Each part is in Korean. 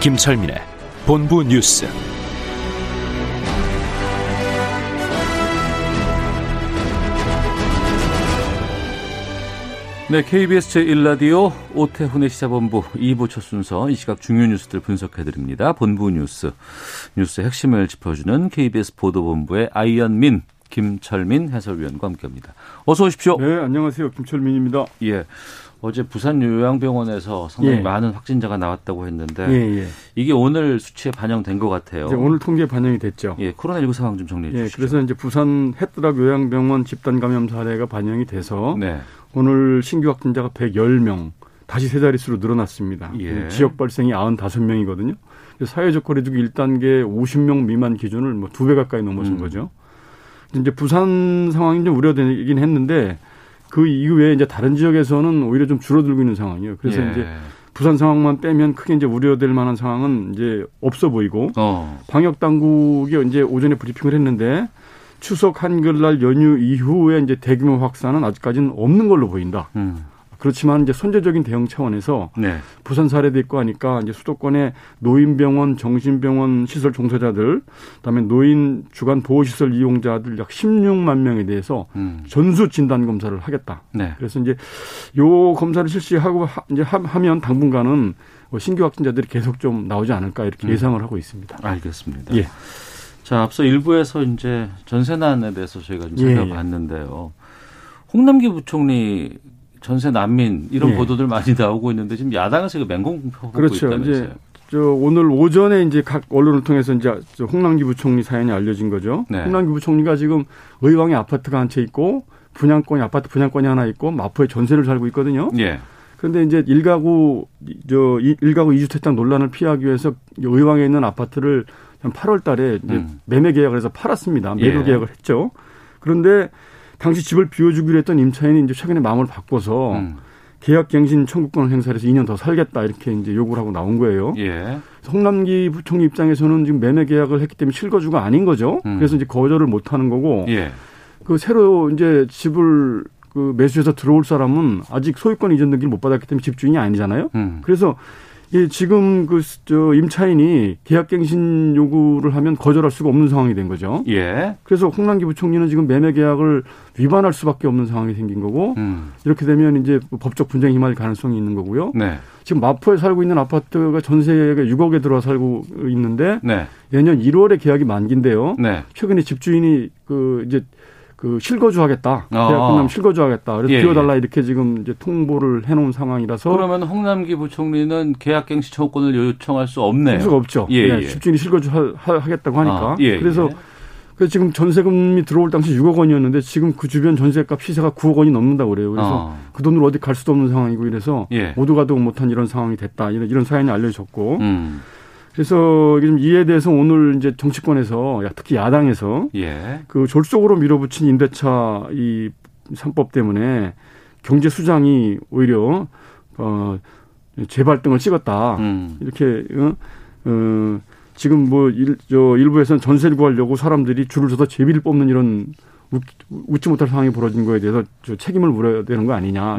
김철민의 본부 뉴스. 네, KBS 제1라디오 오태훈의 시사본부 2부 첫 순서, 이 시각 중요 뉴스들 분석해드립니다. 본부 뉴스, 뉴스의 핵심을 짚어주는 KBS 보도본부의 아이언민, 김철민 해설위원과 함께합니다. 어서 오십시오. 네, 안녕하세요. 김철민입니다. 예. 어제 부산 요양병원에서 상당히 많은 확진자가 나왔다고 했는데 이게 오늘 수치에 반영된 것 같아요. 이제 오늘 통계에 반영이 됐죠. 예, 코로나19 상황 좀 정리해 주시죠. 그래서 이제 부산 햇드락 요양병원 집단 감염 사례가 반영이 돼서 오늘 신규 확진자가 110명, 다시 세 자릿수로 늘어났습니다. 예. 지역 발생이 95명이거든요. 사회적 거리두기 1단계 50명 미만 기준을 뭐 2배 가까이 넘어선 거죠. 이제 부산 상황이 좀 우려되긴 했는데 그 이후에 이제 다른 지역에서는 오히려 좀 줄어들고 있는 상황이에요. 그래서 이제 부산 상황만 빼면 크게 이제 우려될 만한 상황은 이제 없어 보이고 방역 당국이 이제 오전에 브리핑을 했는데 추석 한글날 연휴 이후에 이제 대규모 확산은 아직까지는 없는 걸로 보인다. 그렇지만 이제 선제적인 대응 차원에서 부산 사례도 있고 하니까 이제 수도권의 노인병원, 정신병원 시설 종사자들, 그다음에 노인 주간 보호시설 이용자들 약 16만 명에 대해서 전수 진단 검사를 하겠다. 그래서 이제 요 검사를 실시하고 이제 하면 당분간은 신규 확진자들이 계속 좀 나오지 않을까 이렇게 예상을 하고 있습니다. 알겠습니다. 예. 자, 앞서 1부에서 이제 전세난에 대해서 저희가 좀 살펴봤는데요. 홍남기 부총리 전세 난민 이런 보도들 많이 나오고 있는데 지금 야당에서 이거 맹공표하고 있다면서요? 이제 저 오늘 오전에 이제 각 언론을 통해서 이제 홍남기 부총리 사연이 알려진 거죠. 홍남기 부총리가 지금 의왕에 아파트가 한 채 있고 분양권이 아파트 분양권이 하나 있고 마포에 전세를 살고 있거든요. 그런데 이제 1가구 2주택 논란을 피하기 위해서 의왕에 있는 아파트를 8월 달에 이제 매매 계약을 해서 팔았습니다. 매도 계약을 했죠. 그런데 당시 집을 비워주기로 했던 임차인이 이제 최근에 마음을 바꿔서 계약갱신 청구권을 행사해서 2년 더 살겠다 이렇게 이제 요구를 하고 나온 거예요. 홍남기 부총리 입장에서는 지금 매매 계약을 했기 때문에 실거주가 아닌 거죠. 그래서 이제 거절을 못 하는 거고 그 새로 이제 집을 그 매수해서 들어올 사람은 아직 소유권 이전 등기를 못 받았기 때문에 집주인이 아니잖아요. 그래서 예, 지금 그 저 임차인이 계약갱신 요구를 하면 거절할 수가 없는 상황이 된 거죠. 그래서 홍남기 부총리는 지금 매매 계약을 위반할 수밖에 없는 상황이 생긴 거고 이렇게 되면 이제 법적 분쟁이 임할 가능성이 있는 거고요. 지금 마포에 살고 있는 아파트가 전세가 6억에 들어와 살고 있는데 내년 1월에 계약이 만기인데요. 최근에 집주인이 그 이제 그 실거주하겠다. 계약 끝나면 실거주하겠다. 그래서 비워달라 이렇게 지금 이제 통보를 해놓은 상황이라서. 그러면 홍남기 부총리는 계약갱신 청구권을 요청할 수 없네요. 수가 없죠. 집주인이 실거주하겠다고 하니까. 그래서 지금 전세금이 들어올 당시 6억 원이었는데 지금 그 주변 전세값 시세가 9억 원이 넘는다고 그래요. 그래서 그 돈으로 어디 갈 수도 없는 상황이고 이래서 오도가도 못한 이런 상황이 됐다. 이런 사연이 알려졌고. 그래서 이에 대해서 오늘 이제 정치권에서 특히 야당에서 그 졸속으로 밀어붙인 임대차 이 3법 때문에 경제 수장이 오히려 재발등을 찍었다. 이렇게 지금 뭐 일부에서는 전세를 구하려고 사람들이 줄을 서서 제비를 뽑는 이런 웃지 못할 상황이 벌어진 거에 대해서 책임을 물어야 되는 거 아니냐.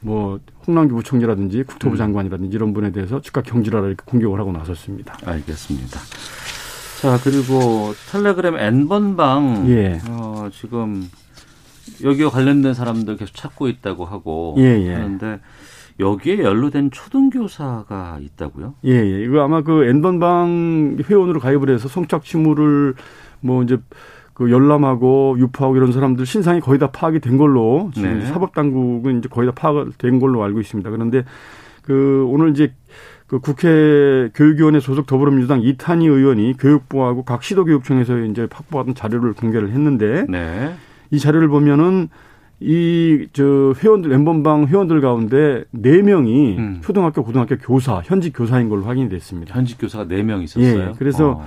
뭐 홍남기 부총리라든지 국토부 장관이라든지 이런 분에 대해서 즉각 경질하라 이렇게 공격을 하고 나섰습니다. 알겠습니다. 자, 그리고 텔레그램 N번방 지금 여기와 관련된 사람들 계속 찾고 있다고 하고 그런데 여기에 연루된 초등교사가 있다고요? 이거 아마 그 N번방 회원으로 가입을 해서 성착취물을 뭐 이제 그 열람하고 유포하고 이런 사람들 신상이 거의 다 파악이 된 걸로 지금 사법당국은 이제 거의 다 파악된 걸로 알고 있습니다. 그런데 그 오늘 이제 그 국회 교육위원회 소속 더불어민주당 이탄희 의원이 교육부하고 각 시도교육청에서 이제 확보하던 자료를 공개를 했는데 이 자료를 보면은 이 저 회원들 엠번방 회원들 가운데 4명이 초등학교 고등학교 교사 현직 교사인 걸로 확인이 됐습니다. 현직 교사가 4명 있었어요. 예, 그래서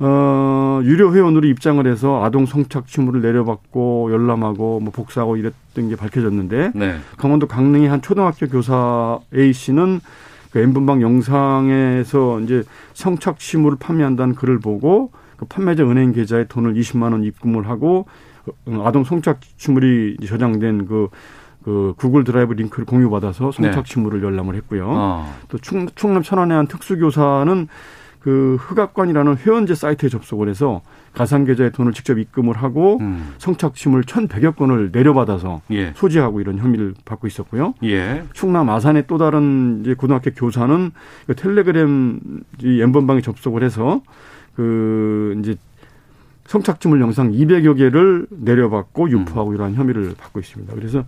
유료 회원으로 입장을 해서 아동 성착취물을 내려받고 열람하고 뭐 복사하고 이랬던 게 밝혀졌는데 네. 강원도 강릉의 한 초등학교 교사 A 씨는 그 엠번방 영상에서 이제 성착취물을 판매한다는 글을 보고 그 판매자 은행 계좌에 돈을 20만 원 입금을 하고 아동 성착취물이 저장된 그 구글 드라이브 링크를 공유받아서 성착취물을 네. 열람을 했고요. 또 충남 천안의 한 특수교사는 그 흑악관이라는 회원제 사이트에 접속을 해서 가상계좌에 돈을 직접 입금을 하고 성착취물 1,100여 건을 내려받아서 예. 소지하고 이런 혐의를 받고 있었고요. 예. 충남 아산의 또 다른 이제 고등학교 교사는 텔레그램 엠번방에 접속을 해서 그 이제 성착취물 영상 200여 개를 내려받고 유포하고 이러한 혐의를 받고 있습니다. 그래서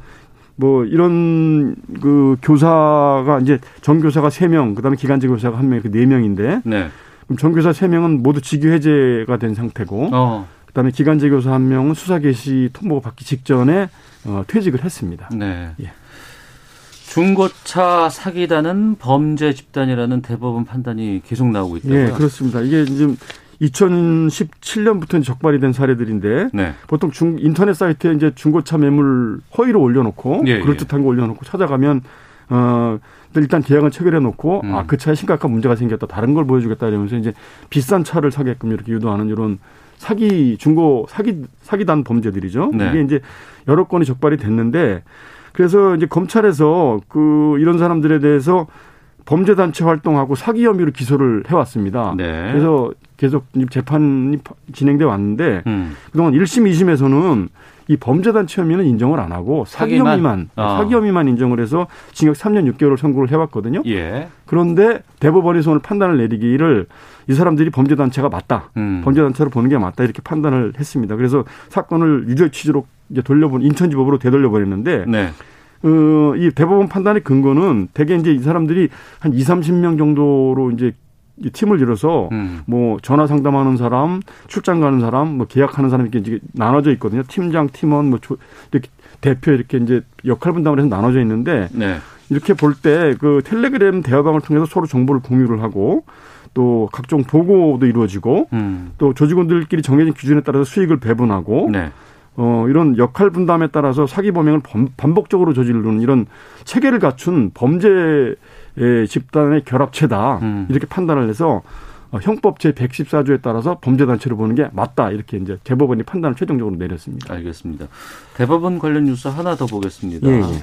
뭐 이런 그 교사가 이제 전교사가 3명, 그다음에 기간제 교사가 1명, 이렇게 4명인데 네. 그럼 전교사 3명은 모두 직위 해제가 된 상태고 그다음에 기간제 교사 1명은 수사 개시 통보가 받기 직전에 퇴직을 했습니다. 네. 예. 중고차 사기단은 범죄 집단이라는 대법원 판단이 계속 나오고 있다고요? 네, 그렇습니다. 이게 지금 2017년부터 적발이 된 사례들인데 네. 보통 인터넷 사이트에 이제 중고차 매물 허위로 올려놓고 예, 그럴듯한 거 올려놓고 찾아가면 일단 계약을 체결해놓고 그 차에 심각한 문제가 생겼다 다른 걸 보여주겠다 이러면서 이제 비싼 차를 사게끔 이렇게 유도하는 이런 사기단 범죄들이죠. 네. 이게 이제 여러 건이 적발이 됐는데 그래서 이제 검찰에서 그 이런 사람들에 대해서 범죄단체 활동하고 사기 혐의로 기소를 해왔습니다. 네. 그래서 계속 재판이 진행되어 왔는데 그동안 1심, 2심에서는 이 범죄단체 혐의는 인정을 안 하고 사기 혐의만 인정을 해서 징역 3년 6개월을 선고를 해왔거든요. 예. 그런데 대법원에서 오늘 판단을 내리기를 이 사람들이 범죄단체가 맞다. 범죄단체로 보는 게 맞다 이렇게 판단을 했습니다. 그래서 사건을 유죄 취지로 이제 인천지법으로 되돌려버렸는데 네. 이 대법원 판단의 근거는 대개 이제 이 사람들이 한 2, 30명 정도로 이제 팀을 이뤄서 뭐 전화 상담하는 사람, 출장 가는 사람, 뭐 계약하는 사람 이렇게 이제 나눠져 있거든요. 팀장, 팀원, 뭐 이렇게 대표 이렇게 이제 역할 분담을 해서 나눠져 있는데 네. 이렇게 볼 때 그 텔레그램 대화방을 통해서 서로 정보를 공유를 하고 또 각종 보고도 이루어지고 또 조직원들끼리 정해진 기준에 따라서 수익을 배분하고 네. 이런 역할 분담에 따라서 사기 범행을 반복적으로 저지르는 이런 체계를 갖춘 범죄 집단의 결합체다. 이렇게 판단을 해서 형법 제114조에 따라서 범죄단체로 보는 게 맞다. 이렇게 이제 대법원이 판단을 최종적으로 내렸습니다. 알겠습니다. 대법원 관련 뉴스 하나 더 보겠습니다. 예, 예.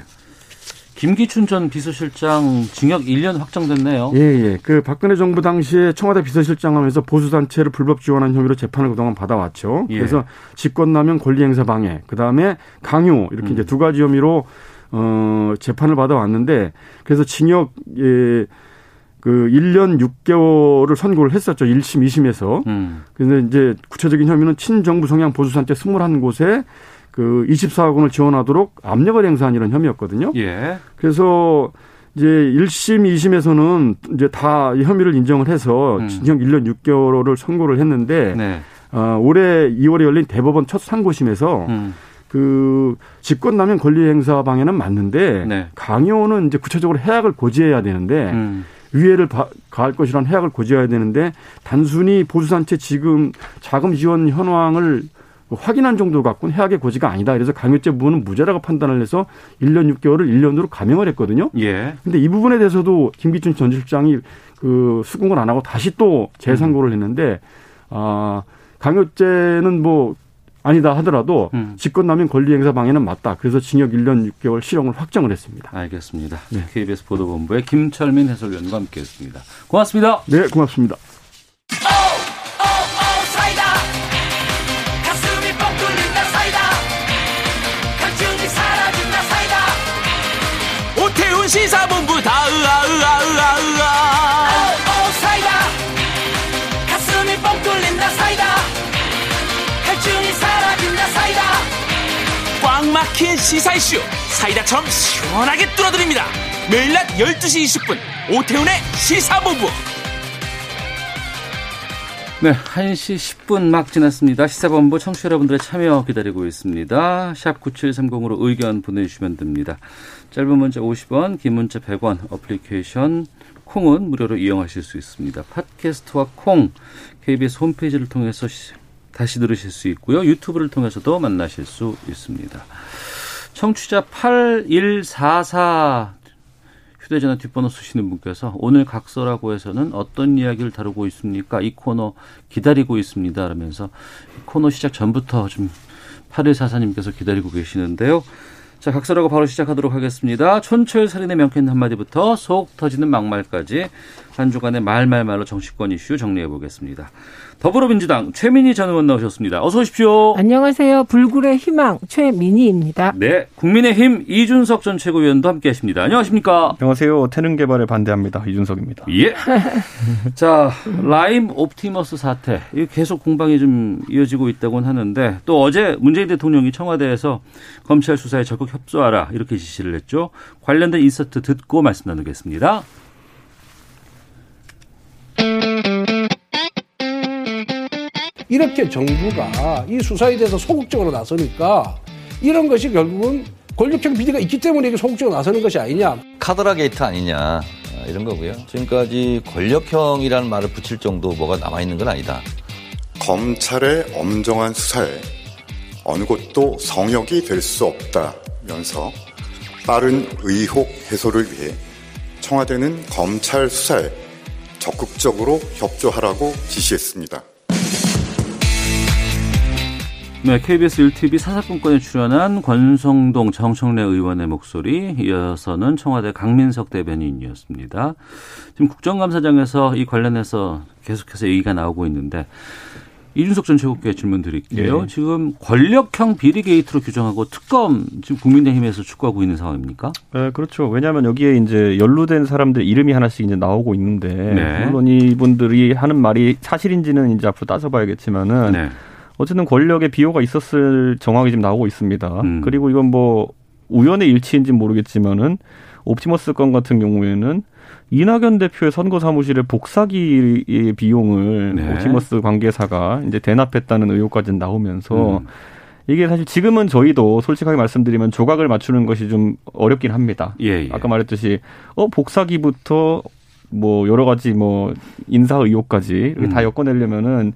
김기춘 전 비서실장 징역 1년 확정됐네요. 예, 예. 그 박근혜 정부 당시에 청와대 비서실장 하면서 보수단체를 불법 지원한 혐의로 재판을 그동안 받아왔죠. 예. 그래서 직권남용 권리행사 방해, 그 다음에 강요, 이렇게 이제 두 가지 혐의로, 재판을 받아왔는데, 그래서 징역, 예, 그 1년 6개월을 선고를 했었죠. 1심, 2심에서. 근데 이제 구체적인 혐의는 친정부 성향 보수단체 21곳에 그 24억 원을 지원하도록 압력을 행사한 이런 혐의였거든요. 예. 그래서 이제 1심, 2심에서는 이제 다 혐의를 인정을 해서 징역 1년 6개월을 선고를 했는데 네. 올해 2월에 열린 대법원 첫 상고심에서 그 직권남용 권리행사 방해는 맞는데 네. 강요는 이제 구체적으로 해악을 고지해야 되는데 위해를 가할 것이라는 해악을 고지해야 되는데 단순히 보수단체 지금 자금 지원 현황을 확인한 정도 갖고는 해악의 고지가 아니다. 그래서 강요죄 부분은 무죄라고 판단을 해서 1년 6개월을 1년으로 감형을 했거든요. 예. 근데 이 부분에 대해서도 김기춘 전 실장이 그 수긍을 안 하고 다시 또 재상고를 했는데, 강요죄는 뭐 아니다 하더라도 직권남용 권리행사 방해는 맞다. 그래서 징역 1년 6개월 실형을 확정을 했습니다. 알겠습니다. 네. KBS 보도본부의 김철민 해설위원과 함께했습니다. 고맙습니다. 네, 고맙습니다. 시사본부 다으아으아으아으아 사이다 가슴이 뻥 뚫린다 사이다 갈증이 사라진다 사이다 꽉 막힌 시사 이슈 사이다처럼 시원하게 뚫어드립니다. 매일 낮 12시 20분 오태훈의 시사본부. 네, 1시 10분 막 지났습니다. 시사본부 청취자 여러분들의 참여 기다리고 있습니다. 샵 9730으로 의견 보내주시면 됩니다. 짧은 문자 50원, 긴 문자 100원, 어플리케이션 콩은 무료로 이용하실 수 있습니다. 팟캐스트와 콩, KBS 홈페이지를 통해서 다시 들으실 수 있고요. 유튜브를 통해서도 만나실 수 있습니다. 청취자 8144 휴대전화 뒷번호 쓰시는 분께서 오늘 각서라고 해서는 어떤 이야기를 다루고 있습니까? 이 코너 기다리고 있습니다. 라면서 코너 시작 전부터 좀 8144님께서 기다리고 계시는데요. 자, 각서라고 바로 시작하도록 하겠습니다. 촌철살인의 명쾌한 한마디부터 속 터지는 막말까지 한 주간의 말말말로 정치권 이슈 정리해보겠습니다. 더불어민주당 최민희 전 의원 나오셨습니다. 어서 오십시오. 안녕하세요. 불굴의 희망 최민희입니다. 네, 국민의힘 이준석 전 최고위원도 함께하십니다. 안녕하십니까. 안녕하세요. 태릉 개발에 반대합니다. 이준석입니다. 예. 자, 라임 옵티머스 사태 이게 계속 공방이 좀 이어지고 있다고는 하는데 또 어제 문재인 대통령이 청와대에서 검찰 수사에 적극 협조하라 이렇게 지시를 했죠. 관련된 인서트 듣고 말씀 나누겠습니다. 이렇게 정부가 이 수사에 대해서 소극적으로 나서니까 이런 것이 결국은 권력형 비리가 있기 때문에 이게 소극적으로 나서는 것이 아니냐. 카더라 게이트 아니냐 이런 거고요. 지금까지 권력형이라는 말을 붙일 정도 뭐가 남아있는 건 아니다. 검찰의 엄정한 수사에 어느 곳도 성역이 될 수 없다면서 빠른 의혹 해소를 위해 청와대는 검찰 수사에 적극적으로 협조하라고 지시했습니다. 네, KBS 1TV 사사건건에 출연한 권성동 정청래 의원의 목소리, 이어서는 청와대 강민석 대변인이었습니다. 지금 국정감사장에서 이 관련해서 계속해서 얘기가 나오고 있는데 이준석 전 최고께 질문 드릴게요. 네. 지금 권력형 비리 게이트로 규정하고 특검 지금 국민의힘에서 촉구하고 있는 상황입니까? 네, 그렇죠. 왜냐하면 여기에 이제 연루된 사람들 이름이 하나씩 이제 나오고 있는데 네. 물론 이분들이 하는 말이 사실인지는 이제 앞으로 따져봐야겠지만은 네. 어쨌든 권력의 비호가 있었을 정황이 지금 나오고 있습니다. 그리고 이건 뭐 우연의 일치인지는 모르겠지만은 옵티머스 건 같은 경우에는 이낙연 대표의 선거 사무실의 복사기의 비용을 네. 옵티머스 관계사가 이제 대납했다는 의혹까지 나오면서 이게 사실 지금은 저희도 솔직하게 말씀드리면 조각을 맞추는 것이 좀 어렵긴 합니다. 예, 예. 아까 말했듯이 복사기부터 뭐 여러 가지 뭐 인사 의혹까지 이렇게 다 엮어내려면은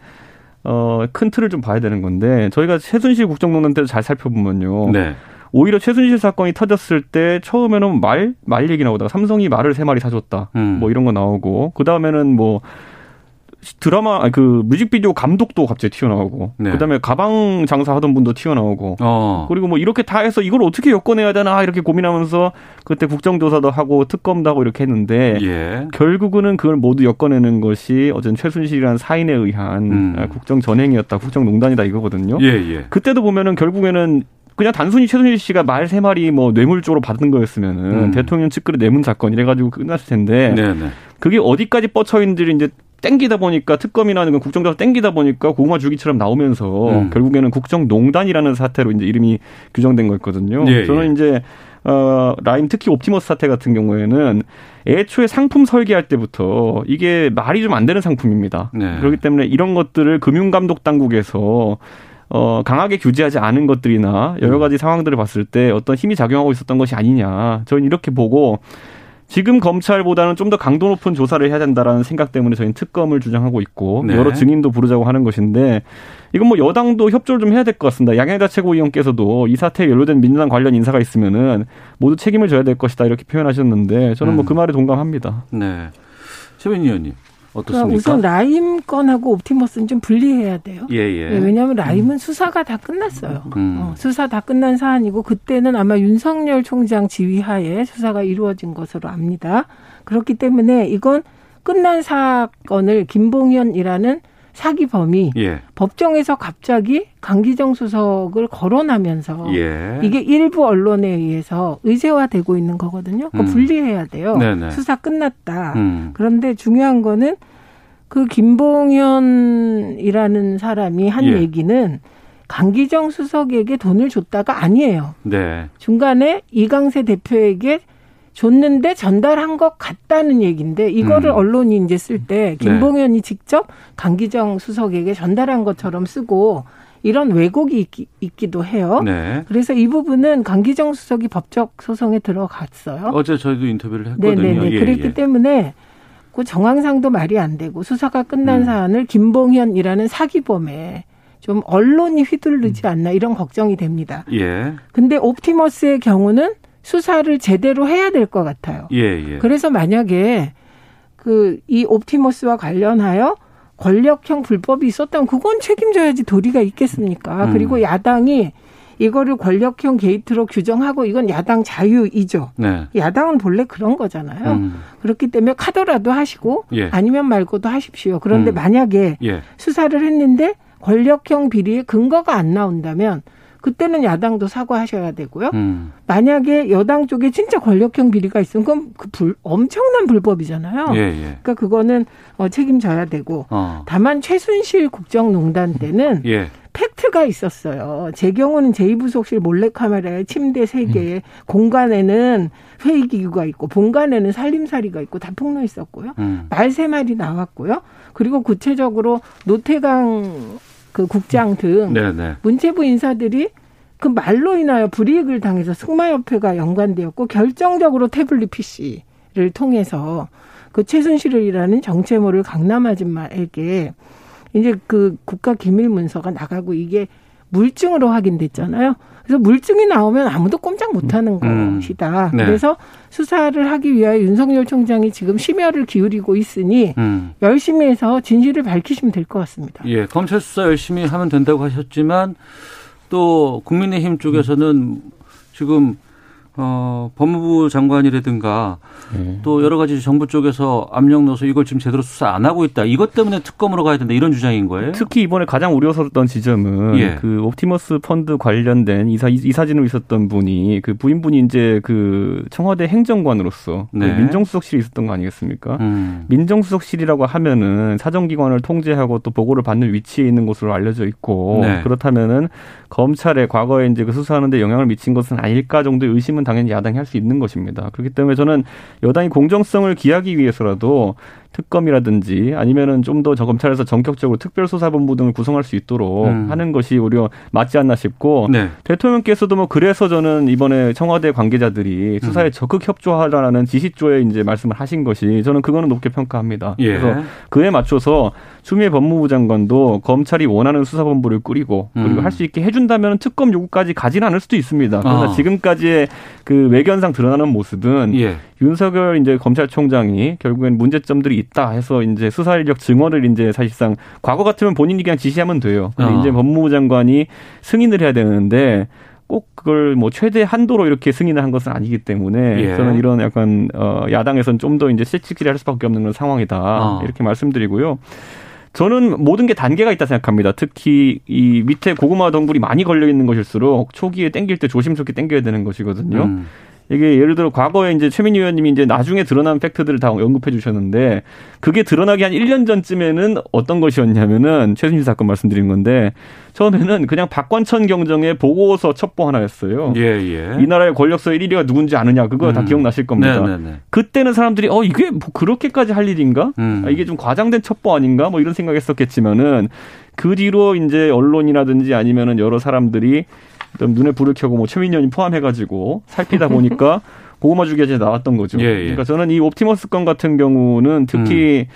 큰 틀을 좀 봐야 되는 건데 저희가 최순실 국정농단 때도 잘 살펴보면요. 네. 오히려 최순실 사건이 터졌을 때 처음에는 말 얘기 나오다가 삼성이 말을 3마리 사줬다. 뭐 이런 거 나오고 그다음에는 뭐 드라마 그 뮤직비디오 감독도 갑자기 튀어나오고 네. 그다음에 가방 장사하던 분도 튀어나오고 그리고 뭐 이렇게 다 해서 이걸 어떻게 엮어내야 되나 이렇게 고민하면서 그때 국정조사도 하고 특검도 하고 이렇게 했는데 예. 결국은 그걸 모두 엮어내는 것이 어쨌든 최순실이라는 사인에 의한 국정전횡이었다 국정농단이다 이거거든요. 예. 그때도 보면은 결국에는 그냥 단순히 최순실 씨가 말 3마리 뭐 뇌물조로 받은 거였으면은 대통령 측근의 뇌물 사건 이래가지고 끝났을 텐데 네네. 그게 어디까지 뻗쳐있는지 이제 땡기다 보니까 특검이라는 건 국정조사 땡기다 보니까 고구마 줄기처럼 나오면서 결국에는 국정농단이라는 사태로 이제 이름이 규정된 거였거든요. 예, 저는 이제 라임 특히 옵티머스 사태 같은 경우에는 애초에 상품 설계할 때부터 이게 말이 좀 안 되는 상품입니다. 네. 그렇기 때문에 이런 것들을 금융감독 당국에서 강하게 규제하지 않은 것들이나 여러 가지 상황들을 봤을 때 어떤 힘이 작용하고 있었던 것이 아니냐. 저는 이렇게 보고 지금 검찰보다는 좀 더 강도 높은 조사를 해야 된다라는 생각 때문에 저희는 특검을 주장하고 있고 네. 여러 증인도 부르자고 하는 것인데 이건 뭐 여당도 협조를 좀 해야 될 것 같습니다. 양현자 최고위원께서도 이 사태에 연루된 민주당 관련 인사가 있으면은 모두 책임을 져야 될 것이다 이렇게 표현하셨는데 저는 뭐 그 말에 동감합니다. 네, 최민희 의원님. 그러니까 우선 라임 건하고 옵티머스는 좀 분리해야 돼요. 예. 왜냐하면 라임은 수사가 다 끝났어요. 수사 다 끝난 사안이고 그때는 아마 윤석열 총장 지휘하에 수사가 이루어진 것으로 압니다. 그렇기 때문에 이건 끝난 사건을 김봉현이라는 사기범이 예. 법정에서 갑자기 강기정 수석을 거론하면서 예. 이게 일부 언론에 의해서 의제화되고 있는 거거든요. 그거 분리해야 돼요. 네네. 수사 끝났다. 그런데 중요한 거는 그 김봉현이라는 사람이 한 예. 얘기는 강기정 수석에게 돈을 줬다가 아니에요. 네. 중간에 이강세 대표에게 줬는데 전달한 것 같다는 얘기인데 이거를 언론이 이제 쓸 때 김봉현이 직접 강기정 수석에게 전달한 것처럼 쓰고 이런 왜곡이 있기도 해요. 네. 그래서 이 부분은 강기정 수석이 법적 소송에 들어갔어요. 어제 저희도 인터뷰를 했거든요. 네네네. 예, 그랬기 때문에 그 정황상도 말이 안 되고 수사가 끝난 사안을 김봉현이라는 사기범에 좀 언론이 휘둘르지 않나 이런 걱정이 됩니다. 예. 근데 옵티머스의 경우는 수사를 제대로 해야 될 것 같아요. 예, 예. 그래서 만약에 그 이 옵티머스와 관련하여 권력형 불법이 있었다면 그건 책임져야지 도리가 있겠습니까? 그리고 야당이 이거를 권력형 게이트로 규정하고 이건 야당 자유이죠. 네. 야당은 본래 그런 거잖아요. 그렇기 때문에 카더라도 하시고 예. 아니면 말고도 하십시오. 그런데 만약에 예. 수사를 했는데 권력형 비리의 근거가 안 나온다면 그때는 야당도 사과하셔야 되고요. 만약에 여당 쪽에 진짜 권력형 비리가 있으면 그건 엄청난 불법이잖아요. 예, 예. 그러니까 그거는 책임져야 되고. 다만 최순실 국정농단 때는 예. 팩트가 있었어요. 제 경우는 제2부속실 몰래카메라에 침대 3개에 공간에는 회의기구가 있고 본관에는 살림살이가 있고 다 폭로했었고요. 말 3마리 나왔고요. 그리고 구체적으로 노태강 그 국장 등 네네. 문체부 인사들이 그 말로 인하여 불이익을 당해서 승마협회가 연관되었고 결정적으로 태블릿 PC를 통해서 그 최순실이라는 정체모를 강남 아줌마에게 이제 그 국가 기밀 문서가 나가고 이게 물증으로 확인됐잖아요. 그래서 물증이 나오면 아무도 꼼짝 못하는 것이다. 네. 그래서 수사를 하기 위하여 윤석열 총장이 지금 심혈을 기울이고 있으니 열심히 해서 진실을 밝히시면 될 것 같습니다. 예, 검찰 수사 열심히 하면 된다고 하셨지만 또 국민의힘 쪽에서는 지금 법무부 장관이라든가 또 여러 가지 정부 쪽에서 압력 넣어서 이걸 지금 제대로 수사 안 하고 있다. 이것 때문에 특검으로 가야 된다. 이런 주장인 거예요? 특히 이번에 가장 우려스러웠던 지점은 예. 그 옵티머스 펀드 관련된 이사진으로 있었던 분이 그 부인분이 이제 그 청와대 행정관으로서 네. 그 민정수석실이 있었던 거 아니겠습니까? 민정수석실이라고 하면은 사정기관을 통제하고 또 보고를 받는 위치에 있는 것으로 알려져 있고 네. 그렇다면은 검찰에 과거에 이제 그 수사하는데 영향을 미친 것은 아닐까 정도의 의심은 당연히 야당이 할 수 있는 것입니다. 그렇기 때문에 저는 여당이 공정성을 기하기 위해서라도 특검이라든지 아니면은 좀 더 검찰에서 전격적으로 특별수사본부 등을 구성할 수 있도록 하는 것이 오히려 맞지 않나 싶고 네. 대통령께서도 뭐 그래서 저는 이번에 청와대 관계자들이 수사에 적극 협조하라는 지시조에 이제 말씀을 하신 것이 저는 그거는 높게 평가합니다. 예. 그래서 그에 맞춰서 추미애 법무부 장관도 검찰이 원하는 수사본부를 꾸리고 그리고 할 수 있게 해준다면 특검 요구까지 가진 않을 수도 있습니다. 그래서 지금까지의 그 외견상 드러나는 모습은 예. 윤석열 이제 검찰총장이 결국엔 문제점들이 있다 해서 이제 수사 인력 증원을 이제 사실상 과거 같으면 본인이 그냥 지시하면 돼요. 근데 이제 법무부 장관이 승인을 해야 되는데 꼭 그걸 뭐 최대 한도로 이렇게 승인을 한 것은 아니기 때문에 예. 저는 이런 약간 야당에서는 좀 더 이제 실직질을 할 수밖에 없는 그런 상황이다 이렇게 말씀드리고요. 저는 모든 게 단계가 있다 생각합니다. 특히 이 밑에 고구마 덩굴이 많이 걸려 있는 것일수록 초기에 당길 때 조심스럽게 당겨야 되는 것이거든요. 이게 예를 들어 과거에 이제 최민희 의원님이 이제 나중에 드러난 팩트들을 다 언급해 주셨는데 그게 드러나기 한 1년 전쯤에는 어떤 것이었냐면은 최순실 사건 말씀드린 건데 처음에는 그냥 박관천 경정의 보고서 첩보 하나였어요. 예, 예. 이 나라의 권력서 1위가 누군지 아느냐 그거 다 기억나실 겁니다. 네네네. 그때는 사람들이 이게 뭐 그렇게까지 할 일인가? 이게 좀 과장된 첩보 아닌가? 뭐 이런 생각했었겠지만은 그 뒤로 이제 언론이라든지 아니면은 여러 사람들이 눈에 불을 켜고 뭐 최민희 의원이 포함해가지고 살피다 보니까 고구마 주기가 나왔던 거죠. 예, 예. 그러니까 저는 이 옵티머스 건 같은 경우는 특히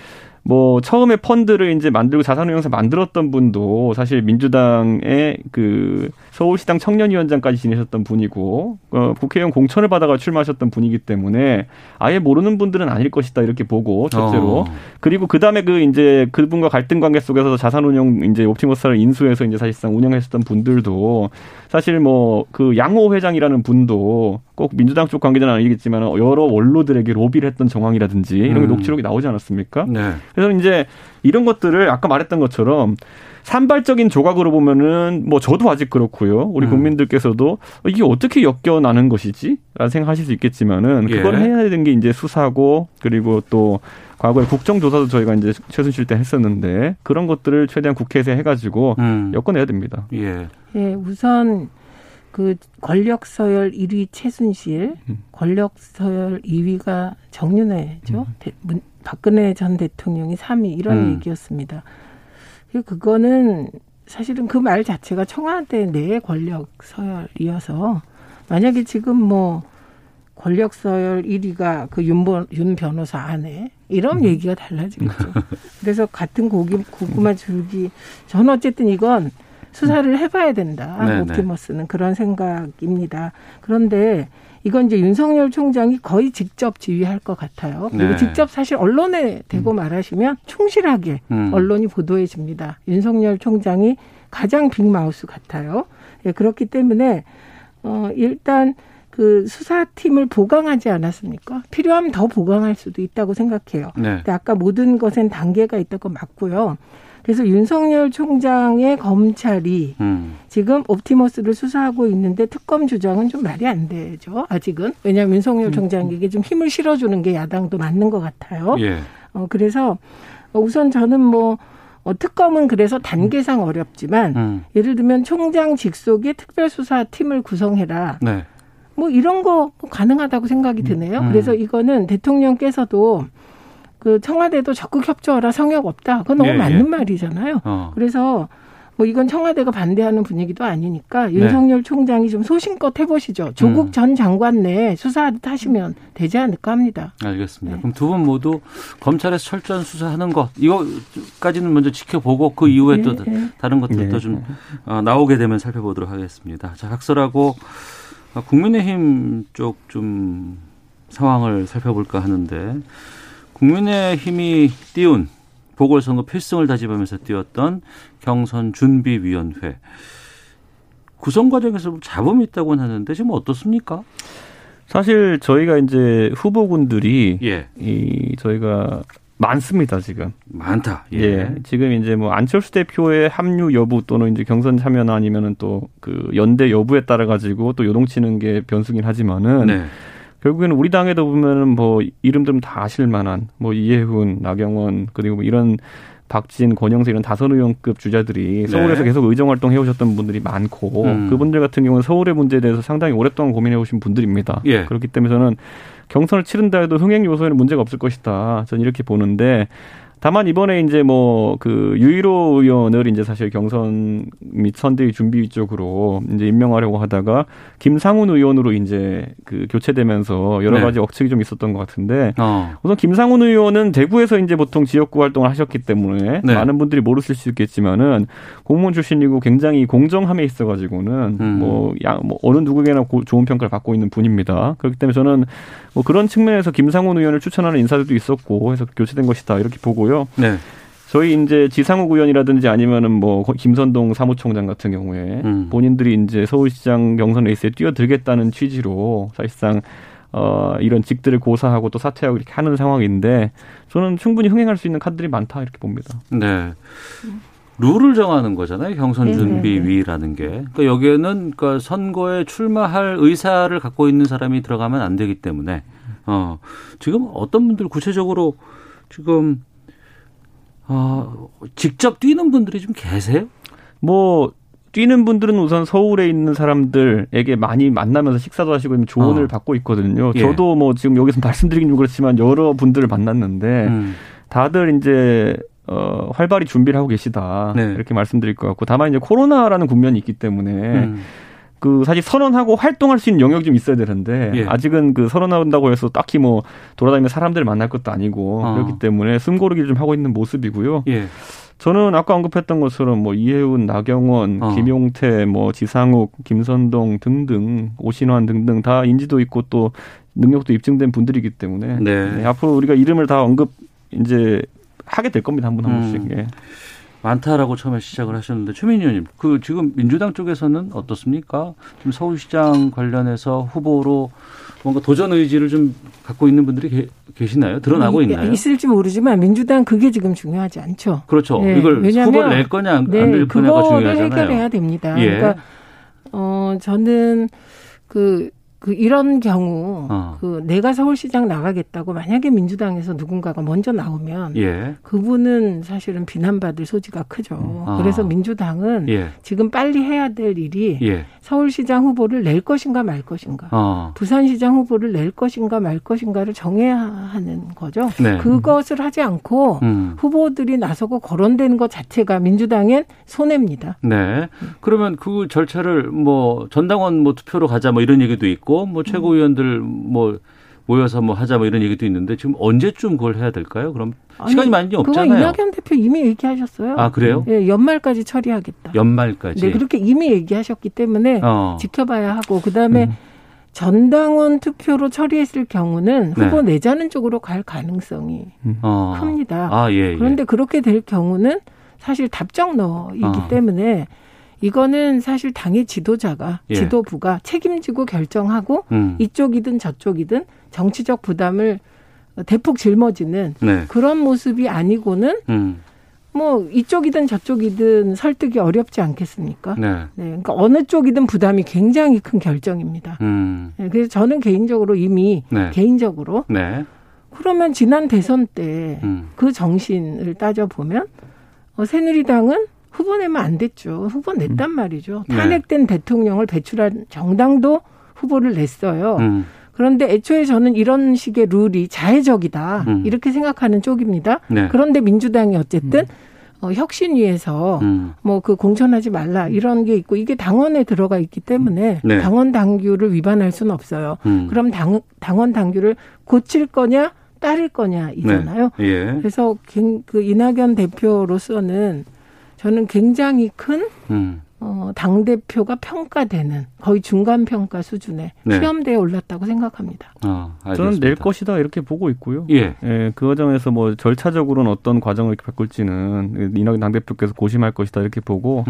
뭐 처음에 펀드를 이제 만들고 자산운용사 만들었던 분도 사실 민주당의 그 서울시당 청년위원장까지 지내셨던 분이고 국회의원 공천을 받아가 출마하셨던 분이기 때문에 아예 모르는 분들은 아닐 것이다 이렇게 보고 첫째로 그리고 그 다음에 그 이제 그분과 갈등 관계 속에서 자산운용 이제 옵티머스를 인수해서 이제 사실상 운영했었던 분들도 사실 뭐 그 양호 회장이라는 분도 꼭 민주당 쪽 관계자는 아니겠지만 여러 원로들에게 로비를 했던 정황이라든지 이런 게 녹취록이 나오지 않았습니까? 네. 그래서 이제 이런 것들을 아까 말했던 것처럼 산발적인 조각으로 보면은 뭐 저도 아직 그렇고요. 우리 국민들께서도 이게 어떻게 엮여나는 것이지? 라는 생각하실 수 있겠지만은 그걸 해야 되는 게 이제 수사고 그리고 또 과거에 국정조사도 저희가 이제 최순실 때 했었는데 그런 것들을 최대한 국회에서 해가지고 엮어내야 됩니다. 예. 예, 우선 그 권력 서열 1위 최순실, 권력 서열 2위가 정윤회죠. 박근혜 전 대통령이 3위 이런 얘기였습니다. 그거는 사실은 그 말 자체가 청와대 내 권력 서열이어서 만약에 지금 뭐 권력 서열 1위가 그 윤 변호사 아내 이런 얘기가 달라지겠죠. 그래서 같은 고구마 줄기. 저는 어쨌든 이건 수사를 해봐야 된다. 옵티머스는 그런 생각입니다. 그런데 이건 이제 윤석열 총장이 거의 직접 지휘할 것 같아요. 그리고 직접 사실 언론에 대고 말하시면 충실하게 언론이 보도해집니다. 윤석열 총장이 가장 빅마우스 같아요. 예, 그렇기 때문에 일단 그 수사팀을 보강하지 않았습니까? 필요하면 더 보강할 수도 있다고 생각해요. 근데 아까 모든 것엔 단계가 있다고 맞고요. 그래서 윤석열 총장의 검찰이 지금 옵티머스를 수사하고 있는데 특검 주장은 좀 말이 안 되죠. 아직은. 왜냐하면 윤석열 총장에게 좀 힘을 실어주는 게 야당도 맞는 것 같아요. 예. 그래서 우선 저는 뭐 특검은 그래서 단계상 어렵지만 예를 들면 총장 직속의 특별수사팀을 구성해라. 네. 뭐 이런 거 가능하다고 생각이 드네요. 그래서 이거는 대통령께서도 그 청와대도 적극 협조하라 성역 없다. 그건 너무 맞는 말이잖아요. 그래서 뭐 이건 청와대가 반대하는 분위기도 아니니까 윤석열 총장이 좀 소신껏 해보시죠. 조국 전 장관 내에 수사하시면 되지 않을까 합니다. 알겠습니다. 그럼 두 분 모두 검찰에서 철저한 수사하는 것 이거까지는 먼저 지켜보고 그 이후에 또 다른 것들도 좀 나오게 되면 살펴보도록 하겠습니다. 자, 각설하고 국민의힘 쪽 좀 상황을 살펴볼까 하는데 국민의힘이 띄운 보궐선거 필승을 다짐하면서 띄웠던 경선준비위원회. 구성 과정에서 잡음이 있다고는 하는데 지금 어떻습니까? 사실 저희가 이제 후보군들이 저희가 많습니다, 지금. 많다. 지금 이제 뭐 안철수 대표의 합류 여부 또는 이제 경선 참여나 아니면은 또 그 연대 여부에 따라 가지고 또 요동치는 게 변수긴 하지만은 결국에는 우리 당에도 보면은 뭐 이름들은 다 아실 만한 뭐 이혜훈, 나경원 그리고 뭐 이런 박진, 권영세 이런 다선 의원급 주자들이 서울에서 계속 의정 활동 해오셨던 분들이 많고 그분들 같은 경우는 서울의 문제에 대해서 상당히 오랫동안 고민해오신 분들입니다. 그렇기 때문에 저는 경선을 치른다 해도 흥행 요소에는 문제가 없을 것이다. 저는 이렇게 보는데 다만 이번에 이제 뭐 그 유일호 의원을 이제 사실 경선 및 선대위 준비 쪽으로 이제 임명하려고 하다가 김상훈 의원으로 이제 그 교체되면서 여러 가지 억측이 좀 있었던 것 같은데 우선 김상훈 의원은 대구에서 이제 보통 지역구 활동을 하셨기 때문에 많은 분들이 모르실 수 있겠지만은 공무원 출신이고 굉장히 공정함에 있어가지고는 뭐 어느 누구에게나 좋은 평가를 받고 있는 분입니다. 그렇기 때문에 저는 뭐 그런 측면에서 김상훈 의원을 추천하는 인사들도 있었고 해서 교체된 것이다 이렇게 보고요. 저희 이제 지상욱 의원이라든지 아니면은 뭐 김선동 사무총장 같은 경우에 본인들이 이제 서울시장 경선 레이스에 뛰어들겠다는 취지로 사실상 이런 직들을 고사하고 또 사퇴하고 이렇게 하는 상황인데 저는 충분히 흥행할 수 있는 카드들이 많다 이렇게 봅니다. 네. 룰을 정하는 거잖아요. 경선준비위라는 게. 그러니까 여기에는 그러니까 선거에 출마할 의사를 갖고 있는 사람이 들어가면 안 되기 때문에 지금 어떤 분들 구체적으로 지금 직접 뛰는 분들이 좀 계세요? 뭐 뛰는 분들은 우선 서울에 있는 사람들에게 많이 만나면서 식사도 하시고 조언을 받고 있거든요. 저도 뭐 지금 여기서 말씀드리긴 좀 그렇지만 여러 분들을 만났는데 다들 이제 활발히 준비를 하고 계시다 이렇게 말씀드릴 것 같고 다만 이제 코로나라는 국면이 있기 때문에 그 사실 선언하고 활동할 수 있는 영역이 좀 있어야 되는데 아직은 그 선언한다고 해서 딱히 뭐 돌아다니면 사람들 만날 것도 아니고 그렇기 때문에 숨고르기를 좀 하고 있는 모습이고요. 저는 아까 언급했던 것처럼 뭐 이혜훈, 나경원, 김용태, 뭐 지상욱, 김선동 등등 오신환 등등 다 인지도 있고 또 능력도 입증된 분들이기 때문에 앞으로 우리가 이름을 다 언급 이제 하게 될 겁니다. 한 분 한 분씩. 많다라고 처음에 시작을 하셨는데 최민희 의원님, 그 지금 민주당 쪽에서는 어떻습니까? 지금 서울시장 관련해서 후보로 뭔가 도전 의지를 좀 갖고 있는 분들이 계시나요? 드러나고 있나요? 있을지 모르지만 민주당 그게 지금 중요하지 않죠. 그렇죠. 이걸 후보를 낼 거냐 안 낼 거냐가 중요하잖아요. 그거를 해결해야 됩니다. 그러니까 저는 그 그 이런 경우 그 내가 서울시장 나가겠다고 만약에 민주당에서 누군가가 먼저 나오면 예. 그분은 사실은 비난받을 소지가 크죠. 그래서 민주당은 예. 지금 빨리 해야 될 일이 예. 서울시장 후보를 낼 것인가 말 것인가 부산시장 후보를 낼 것인가 말 것인가를 정해야 하는 거죠. 네. 그것을 하지 않고 후보들이 나서고 거론되는 것 자체가 민주당엔 손해입니다. 네. 그러면 그 절차를 뭐 전당원 뭐 투표로 가자 뭐 이런 얘기도 있고 뭐 최고위원들 뭐 모여서 뭐 하자 뭐 이런 얘기도 있는데 지금 언제쯤 그걸 해야 될까요? 그럼 시간이 많이 없잖아요. 그거 이낙연 대표 이미 얘기하셨어요. 아 그래요? 예, 연말까지 처리하겠다. 연말까지. 네, 그렇게 이미 얘기하셨기 때문에 지켜봐야 하고 그다음에 전당원 투표로 처리했을 경우는 후보 네. 내자는 쪽으로 갈 가능성이 큽니다. 아, 예, 예. 그런데 그렇게 될 경우는 사실 답정너이기 때문에 이거는 사실 당의 지도자가 예. 지도부가 책임지고 결정하고 이쪽이든 저쪽이든 정치적 부담을 대폭 짊어지는 네. 그런 모습이 아니고는 뭐 이쪽이든 저쪽이든 설득이 어렵지 않겠습니까? 네. 네. 그러니까 어느 쪽이든 부담이 굉장히 큰 결정입니다. 네. 그래서 저는 개인적으로 이미 네. 개인적으로 네. 그러면 지난 대선 때 그 정신을 따져보면 새누리당은 후보 내면 안 됐죠. 후보 냈단 말이죠. 탄핵된 네. 대통령을 배출한 정당도 후보를 냈어요. 그런데 애초에 저는 이런 식의 룰이 자해적이다. 이렇게 생각하는 쪽입니다. 네. 그런데 민주당이 어쨌든 혁신 위에서 뭐 그 공천하지 말라 이런 게 있고 이게 당원에 들어가 있기 때문에 네. 당원 당규를 위반할 수는 없어요. 그럼 당원 당규를 고칠 거냐 따를 거냐이잖아요. 네. 예. 그래서 그 이낙연 대표로서는 저는 굉장히 큰 당대표가 평가되는 거의 중간평가 수준의 네. 시험대에 올랐다고 생각합니다. 저는 낼 것이다 이렇게 보고 있고요. 예. 예, 그 과정에서 뭐 절차적으로는 어떤 과정을 이렇게 바꿀지는 이낙연 당대표께서 고심할 것이다 이렇게 보고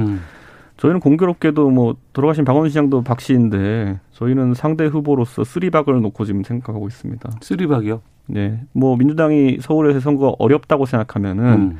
저희는 공교롭게도 뭐 돌아가신 박원순 시장도 박 씨인데 저희는 상대 후보로서 쓰리박을 놓고 지금 생각하고 있습니다. 쓰리박이요? 네. 뭐 민주당이 서울에서 선거가 어렵다고 생각하면은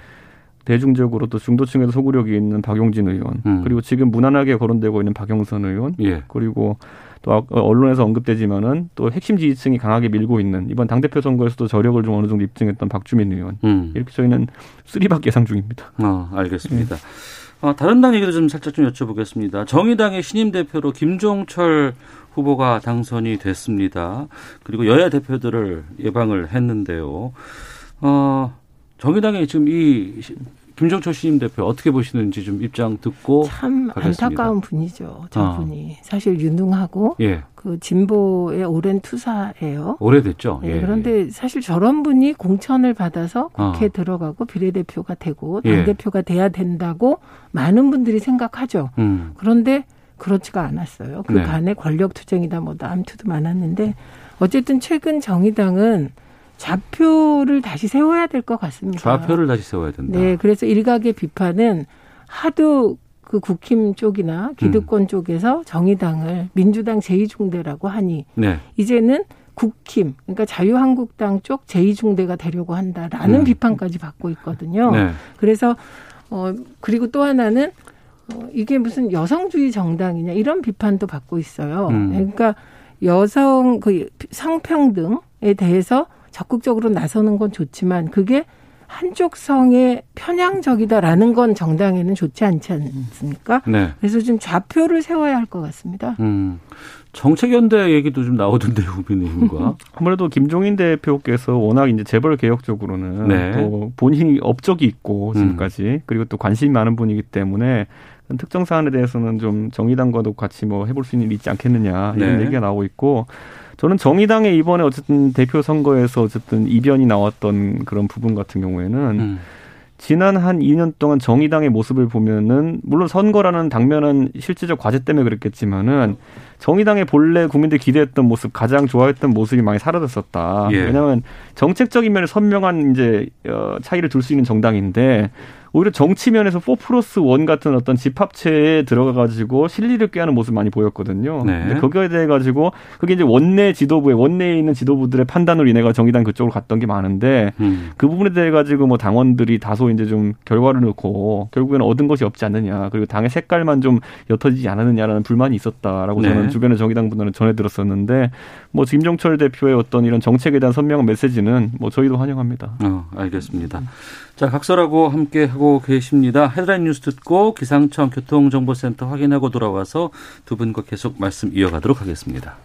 대중적으로 또 중도층에도 소구력이 있는 박용진 의원 그리고 지금 무난하게 거론되고 있는 박영선 의원 예. 그리고 또 언론에서 언급되지만은 또 핵심 지지층이 강하게 밀고 있는 이번 당대표 선거에서도 저력을 좀 어느 정도 입증했던 박주민 의원 이렇게 저희는 쓰리박 예상 중입니다. 알겠습니다. 예. 다른 당 얘기도 좀 살짝 좀 여쭤보겠습니다. 정의당의 신임 대표로 김종철 후보가 당선이 됐습니다. 그리고 여야 대표들을 예방을 했는데요. 정의당의 지금 이 김종철 신임 대표 어떻게 보시는지 좀 입장 듣고 참 가겠습니다. 안타까운 분이죠. 저분이. 사실 유능하고 예. 그 진보의 오랜 투사예요. 오래됐죠. 예. 예. 그런데 사실 저런 분이 공천을 받아서 국회에 들어가고 비례대표가 되고 당대표가 예. 돼야 된다고 많은 분들이 생각하죠. 그런데 그렇지가 않았어요. 그간에 네. 권력투쟁이다 뭐다 암투도 많았는데 어쨌든 최근 정의당은 좌표를 다시 세워야 될 것 같습니다. 좌표를 다시 세워야 된다. 네, 그래서 일각의 비판은 하도 그 국힘 쪽이나 기득권 쪽에서 정의당을 민주당 제2중대라고 하니 네. 이제는 국힘, 그러니까 자유한국당 쪽 제2중대가 되려고 한다라는 비판까지 받고 있거든요. 네. 그래서 그리고 또 하나는 이게 무슨 여성주의 정당이냐 이런 비판도 받고 있어요. 그러니까 여성 그 성평등에 대해서 적극적으로 나서는 건 좋지만 그게 한쪽 성에 편향적이다라는 건 정당에는 좋지 않지 않습니까? 네. 그래서 좀 좌표를 세워야 할 것 같습니다. 정책연대 얘기도 좀 나오던데요, 후보님과. 아무래도 김종인 대표께서 워낙 이제 재벌 개혁 쪽으로는 네. 또 본인이 업적이 있고 지금까지 그리고 또 관심이 많은 분이기 때문에 특정 사안에 대해서는 좀 정의당과도 같이 뭐 해볼 수 있는 일이 있지 않겠느냐 이런 네. 얘기가 나오고 있고. 저는 정의당의 이번에 어쨌든 대표 선거에서 어쨌든 이변이 나왔던 그런 부분 같은 경우에는 지난 한 2년 동안 정의당의 모습을 보면은 물론 선거라는 당면한 실질적 과제 때문에 그랬겠지만은 정의당의 본래 국민들 기대했던 모습, 가장 좋아했던 모습이 많이 사라졌었다. 예. 왜냐하면 정책적인 면에 선명한 이제 차이를 둘 수 있는 정당인데 오히려 정치면에서 4+1 같은 어떤 집합체에 들어가가지고 실리를 꾀하는 모습 많이 보였거든요. 네. 근데 거기에 대해 가지고 그게 이제 원내 지도부에 원내에 있는 지도부들의 판단으로 인해가 정의당 그쪽으로 갔던 게 많은데 그 부분에 대해 가지고 뭐 당원들이 다소 이제 좀 결과를 놓고 결국에는 얻은 것이 없지 않느냐 그리고 당의 색깔만 좀 옅어지지 않았느냐라는 불만이 있었다라고 네. 저는 주변의 정의당 분들은 전해 들었었는데 뭐 김종철 대표의 어떤 이런 정책에 대한 선명한 메시지는 뭐 저희도 환영합니다. 알겠습니다. 자, 각설하고 함께 하고 계십니다. 헤드라인 뉴스 듣고 기상청 교통정보센터 확인하고 돌아와서 두 분과 계속 말씀 이어가도록 하겠습니다.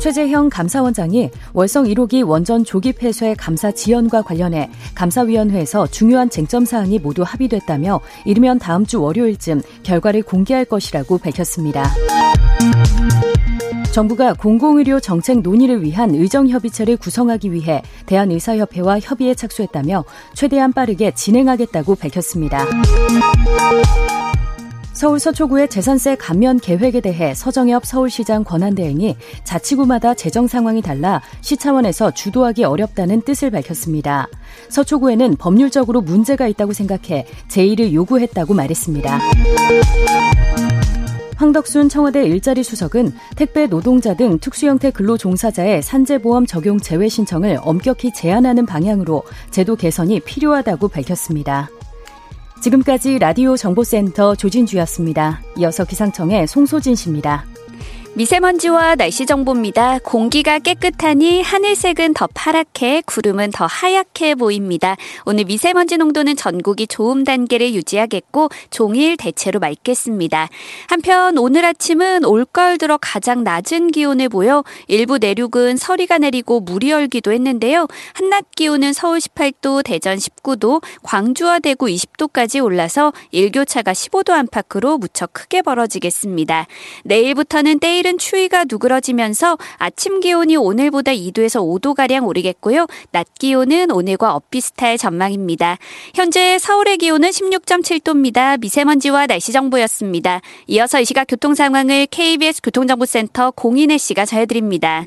최재형 감사원장이 월성 1호기 원전 조기 폐쇄 감사 지연과 관련해 감사위원회에서 중요한 쟁점 사항이 모두 합의됐다며 이르면 다음 주 월요일쯤 결과를 공개할 것이라고 밝혔습니다. 정부가 공공의료 정책 논의를 위한 의정협의체를 구성하기 위해 대한의사협회와 협의에 착수했다며 최대한 빠르게 진행하겠다고 밝혔습니다. 서울 서초구의 재산세 감면 계획에 대해 서정엽 서울시장 권한대행이 자치구마다 재정 상황이 달라 시 차원에서 주도하기 어렵다는 뜻을 밝혔습니다. 서초구에는 법률적으로 문제가 있다고 생각해 제의를 요구했다고 말했습니다. 황덕순 청와대 일자리 수석은 택배 노동자 등 특수형태 근로 종사자의 산재보험 적용 제외 신청을 엄격히 제한하는 방향으로 제도 개선이 필요하다고 밝혔습니다. 지금까지 라디오 정보센터 조진주였습니다. 이어서 기상청의 송소진 씨입니다. 미세먼지와 날씨 정보입니다. 공기가 깨끗하니 하늘색은 더 파랗게, 구름은 더 하얗게 보입니다. 오늘 미세먼지 농도는 전국이 좋음 단계를 유지하겠고 종일 대체로 맑겠습니다. 한편 오늘 아침은 올가을 들어 가장 낮은 기온을 보여 일부 내륙은 서리가 내리고 물이 얼기도 했는데요. 한낮 기온은 서울 18도, 대전 19도, 광주와 대구 20도까지 올라서 일교차가 15도 안팎으로 무척 크게 벌어지겠습니다. 내일부터는 때일 추위가 누그러지면서 아침 기온이 오늘보다 2도에서 5도가량 오르겠고요. 낮 기온은 오늘과 엇비슷할 전망입니다. 현재 서울의 기온은 16.7도입니다. 미세먼지와 날씨 정보였습니다. 이어서 이 시각 교통 상황을 KBS 교통정보센터 공인혜 씨가 전해드립니다.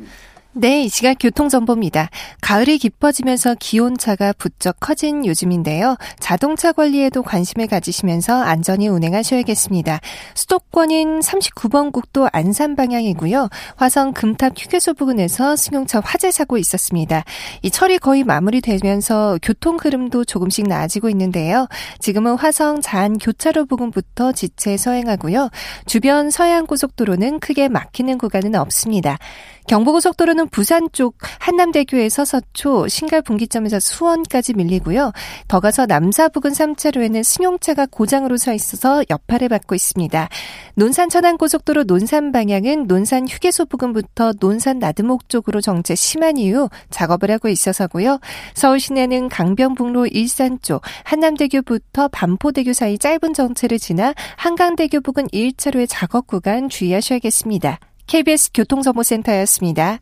네, 이 시각 교통정보입니다. 가을이 깊어지면서 기온차가 부쩍 커진 요즘인데요. 자동차 관리에도 관심을 가지시면서 안전히 운행하셔야겠습니다. 수도권인 39번 국도 안산 방향이고요. 화성 금탑 휴게소 부근에서 승용차 화재 사고 있었습니다. 이 처리 거의 마무리되면서 교통 흐름도 조금씩 나아지고 있는데요. 지금은 화성 자안 교차로 부근부터 지체 서행하고요. 주변 서해안고속도로는 크게 막히는 구간은 없습니다. 경부고속도로는 부산 쪽 한남대교에서 서초, 신갈분기점에서 수원까지 밀리고요. 더 가서 남사부근 3차로에는 승용차가 고장으로 서 있어서 여파를 받고 있습니다. 논산 천안고속도로 논산 방향은 논산 휴게소 부근부터 논산 나드목 쪽으로 정체 심한 이유 작업을 하고 있어서고요. 서울 시내는 강변북로 일산 쪽 한남대교부터 반포대교 사이 짧은 정체를 지나 한강대교 부근 1차로의 작업 구간 주의하셔야겠습니다. KBS 교통정보센터였습니다.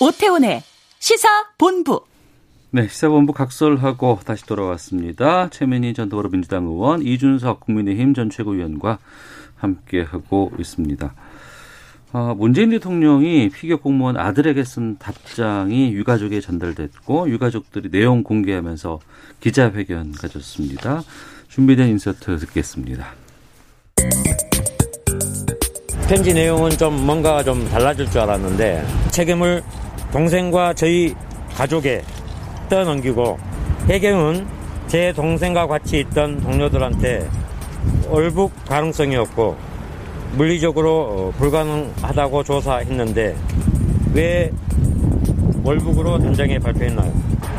오태훈의 시사본부. 네, 시사본부 각설하고 다시 돌아왔습니다. 최민희 전 더불어민주당 의원, 이준석 국민의힘 전 최고위원과 함께하고 있습니다. 문재인 대통령이 피격 공무원 아들에게 쓴 답장이 유가족에 전달됐고 유가족들이 내용 공개하면서 기자회견 가졌습니다. 준비된 인서트 듣겠습니다. 편지 내용은 좀 뭔가 좀 달라질 줄 알았는데 책임을 동생과 저희 가족에 떠넘기고 해경은 제 동생과 같이 있던 동료들한테 얼북 가능성이 없고 물리적으로 불가능하다고 조사했는데 왜 월북으로 단정히 발표했나요?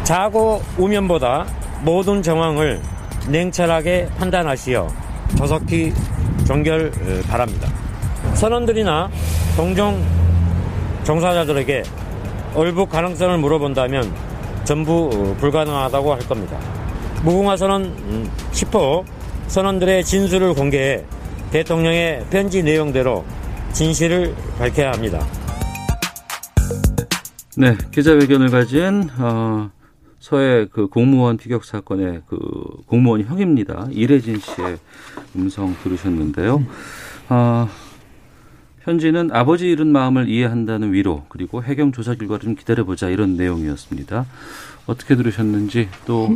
자고 우면보다 모든 정황을 냉철하게 판단하시어 조속히 종결 바랍니다. 선원들이나 동종 종사자들에게 월북 가능성을 물어본다면 전부 불가능하다고 할 겁니다. 무궁화 선언 10호 선원들의 진술을 공개해 대통령의 편지 내용대로 진실을 밝혀야 합니다. 네, 기자회견을 가진 서해 그 공무원 피격 사건의 그 공무원 형입니다. 이래진 씨의 음성 들으셨는데요. 편지는 아버지 잃은 마음을 이해한다는 위로 그리고 해경 조사 결과를 좀 기다려보자 이런 내용이었습니다. 어떻게 들으셨는지 또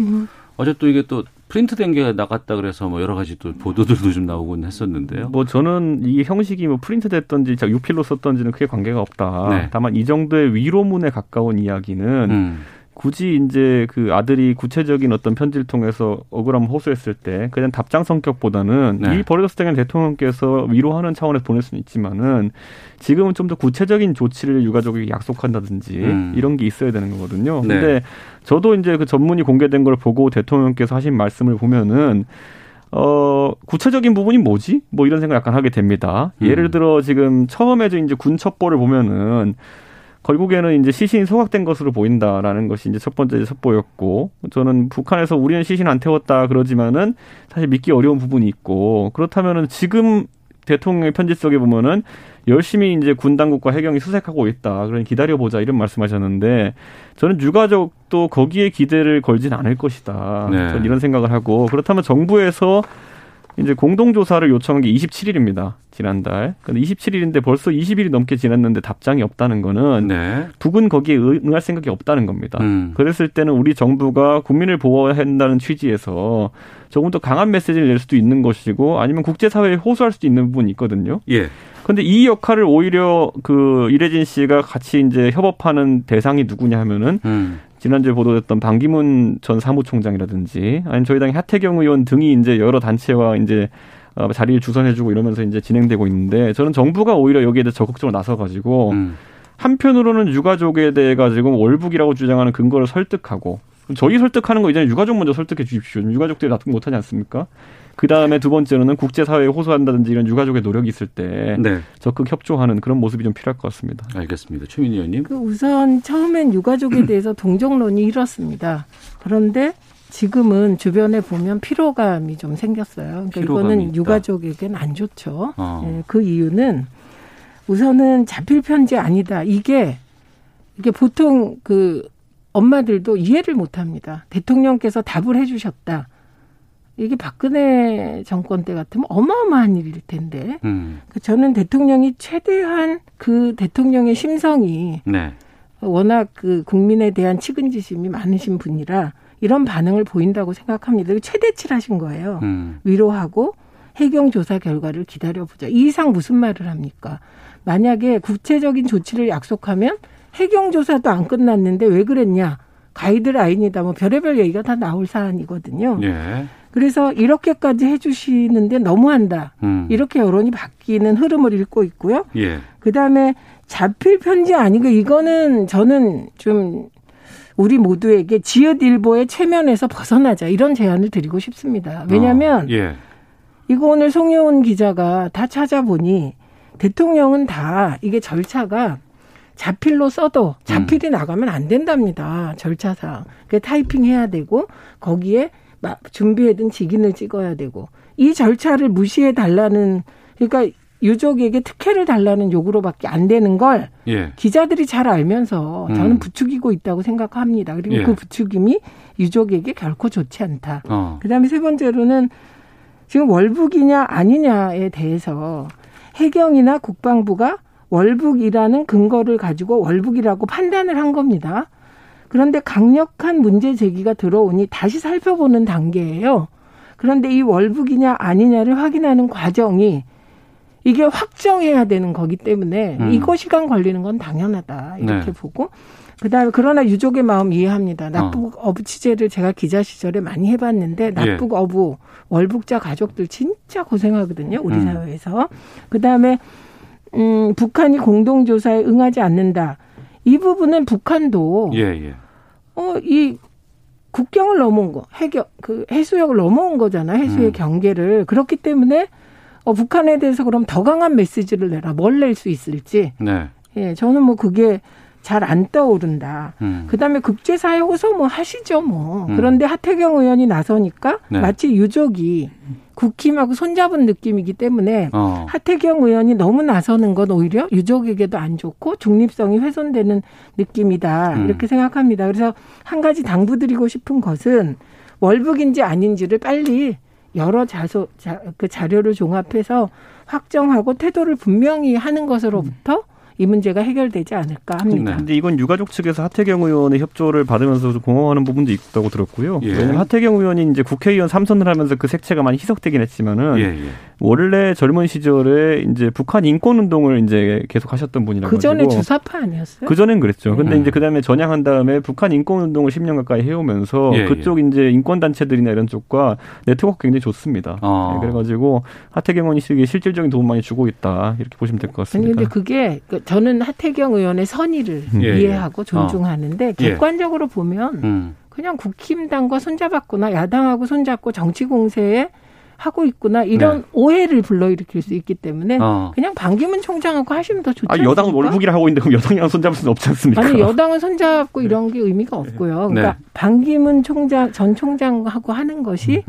어제 또 이게 또 프린트된 게 나갔다 그래서 뭐 여러 가지 또 보도들도 좀 나오곤 했었는데요. 뭐 저는 이 형식이 뭐 프린트됐던지 유필로 썼던지는 크게 관계가 없다. 네. 다만 이 정도의 위로문에 가까운 이야기는 굳이 이제 그 아들이 구체적인 어떤 편지를 통해서 억울함을 호소했을 때 그냥 답장 성격보다는 네. 이 벌어졌을 때 그냥 대통령께서 위로하는 차원에서 보낼 수는 있지만은 지금은 좀 더 구체적인 조치를 유가족에게 약속한다든지 이런 게 있어야 되는 거거든요. 네. 근데 저도 이제 그 전문이 공개된 걸 보고 대통령께서 하신 말씀을 보면은 구체적인 부분이 뭐지? 뭐 이런 생각 약간 하게 됩니다. 예를 들어 지금 처음에 이제 군 첩보를 보면은 결국에는 이제 시신이 소각된 것으로 보인다라는 것이 이제 첫 번째 첩보였고, 저는 북한에서 우리는 시신 안 태웠다 그러지만은 사실 믿기 어려운 부분이 있고, 그렇다면은 지금 대통령의 편지 속에 보면은 열심히 이제 군 당국과 해경이 수색하고 있다. 그러니 기다려보자 이런 말씀하셨는데, 저는 유가족도 거기에 기대를 걸진 않을 것이다. 네. 저는 이런 생각을 하고, 그렇다면 정부에서 이제 공동조사를 요청한 게 27일입니다. 지난달. 근데 27일인데 벌써 20일이 넘게 지났는데 답장이 없다는 거는 네. 북은 거기에 응할 생각이 없다는 겁니다. 그랬을 때는 우리 정부가 국민을 보호해야 한다는 취지에서 조금 더 강한 메시지를 낼 수도 있는 것이고, 아니면 국제사회에 호소할 수도 있는 부분이 있거든요. 예. 근데 이 역할을 오히려 그 이래진 씨가 같이 이제 협업하는 대상이 누구냐 하면은 지난주에 보도됐던 반기문 전 사무총장이라든지, 아니면 저희 당의 하태경 의원 등이 이제 여러 단체와 이제 자리를 주선해주고 이러면서 이제 진행되고 있는데, 저는 정부가 오히려 여기에 대해 적극적으로 나서가지고 한편으로는 유가족에 대해 가지고 월북이라고 주장하는 근거를 설득하고, 저희 설득하는 거 이전에 유가족 먼저 설득해 주십시오. 유가족들이 납득 못하지 않습니까? 그다음에 두 번째로는 국제사회에 호소한다든지 이런 유가족의 노력이 있을 때 네. 적극 협조하는 그런 모습이 좀 필요할 것 같습니다. 알겠습니다. 최민희 의원님. 우선 처음엔 유가족에 대해서 동정론이 일었습니다. 그런데 지금은 주변에 보면 피로감이 좀 생겼어요. 그러니까 이거는 있다. 유가족에겐 안 좋죠. 네, 그 이유는 우선은 자필 편지 아니다. 이게 보통 그 엄마들도 이해를 못합니다. 대통령께서 답을 해주셨다. 이게 박근혜 정권 때 같으면 어마어마한 일일 텐데 저는 대통령이 최대한 그 대통령의 심성이 네. 워낙 그 국민에 대한 측은지심이 많으신 분이라 이런 반응을 보인다고 생각합니다. 최대치를 하신 거예요. 위로하고 해경 조사 결과를 기다려보자. 이 이상 무슨 말을 합니까? 만약에 구체적인 조치를 약속하면 해경 조사도 안 끝났는데 왜 그랬냐. 가이드라인이다. 뭐 별의별 얘기가 다 나올 사안이거든요. 예. 그래서 이렇게까지 해주시는데 너무한다. 이렇게 여론이 바뀌는 흐름을 읽고 있고요. 예. 그다음에 자필 편지 아니고 이거는 저는 좀 우리 모두에게 지읒일보의 체면에서 벗어나자 이런 제안을 드리고 싶습니다. 왜냐하면 예. 이거 오늘 송혜원 기자가 다 찾아보니 대통령은 다 이게 절차가 자필로 써도 자필이 나가면 안 된답니다. 절차상. 타이핑해야 되고 거기에 준비해둔 직인을 찍어야 되고 이 절차를 무시해달라는, 그러니까 유족에게 특혜를 달라는 요구로밖에 안 되는 걸 예. 기자들이 잘 알면서 저는 부추기고 있다고 생각합니다. 그리고 예. 그 부추김이 유족에게 결코 좋지 않다. 그다음에 세 번째로는 지금 월북이냐 아니냐에 대해서 해경이나 국방부가 월북이라는 근거를 가지고 월북이라고 판단을 한 겁니다. 그런데 강력한 문제 제기가 들어오니 다시 살펴보는 단계예요. 그런데 이 월북이냐 아니냐를 확인하는 과정이 이게 확정해야 되는 거기 때문에 이거 시간 걸리는 건 당연하다. 이렇게 네. 보고. 그다음에 그러나 유족의 마음 이해합니다. 납북 어부 취재를 제가 기자 시절에 많이 해봤는데 납북 예. 어부, 월북자 가족들 진짜 고생하거든요. 우리 사회에서. 그다음에 북한이 공동조사에 응하지 않는다. 이 부분은 북한도 예. 이 국경을 넘어온 거, 해수역을 넘어온 거잖아. 해수의 경계를. 그렇기 때문에 북한에 대해서 그럼 더 강한 메시지를 내라. 뭘 낼 수 있을지. 네. 예, 저는 뭐 그게 잘 안 떠오른다. 그다음에 국제사회 호소 뭐 하시죠 뭐. 그런데 하태경 의원이 나서니까 네. 마치 유족이 국힘하고 손잡은 느낌이기 때문에 하태경 의원이 너무 나서는 건 오히려 유족에게도 안 좋고 중립성이 훼손되는 느낌이다. 이렇게 생각합니다. 그래서 한 가지 당부드리고 싶은 것은 월북인지 아닌지를 빨리 여러 자료를 종합해서 확정하고 태도를 분명히 하는 것으로부터 이 문제가 해결되지 않을까 합니다. 그런데 네. 이건 유가족 측에서 하태경 의원의 협조를 받으면서 공허하는 부분도 있다고 들었고요. 예. 왜냐하면 하태경 의원이 이제 국회의원 3선을 하면서 그 색채가 많이 희석되긴 했지만은 예. 원래 젊은 시절에 이제 북한 인권 운동을 이제 계속 하셨던 분이라 가지고 그 전에 주사파 아니었어요? 그 전엔 그랬죠. 근데 이제 그다음에 전향한 다음에 북한 인권 운동을 10년 가까이 해오면서 그쪽 이제 인권 단체들이나 이런 쪽과 네트워크 굉장히 좋습니다. 네, 그래가지고 하태경 의원이 실질적인 도움 많이 주고 있다 이렇게 보시면 될 것 같습니다. 아니 근데 그게 저는 하태경 의원의 선의를 이해하고 존중하는데 객관적으로 보면 그냥 국힘당과 손잡았구나, 야당하고 손잡고 정치 공세에 하고 있구나 이런 네. 오해를 불러일으킬 수 있기 때문에 그냥 반기문 총장하고 하시면 더 좋지 않습니까? 여당은 월북이라 하고 있는데 그럼 여당이랑 손잡을 수는 없지 않습니까? 아니 여당은 손잡고 이런 게 의미가 없고요. 그러니까 반기문 총장 전 총장하고 하는 것이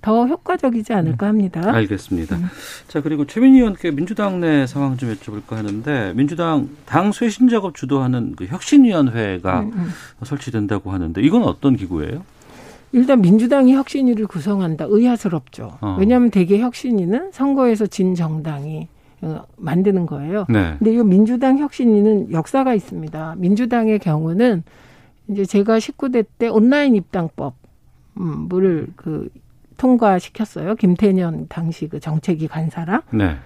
더 효과적이지 않을까 합니다. 알겠습니다. 자 그리고 최민희 의원께 민주당 내 상황 좀 여쭤볼까 하는데 민주당 당 쇄신 작업 주도하는 그 혁신위원회가 설치된다고 하는데 이건 어떤 기구예요? 일단 민주당이 혁신위를 구성한다. 의아스럽죠. 왜냐하면 대개 혁신위는 선거에서 진 정당이 만드는 거예요. 네. 근데 이 민주당 혁신위는 역사가 있습니다. 민주당의 경우는 이제 제가 19대 때 온라인 입당법을 그 통과시켰어요. 김태년 당시 그 정책위 간사랑 네.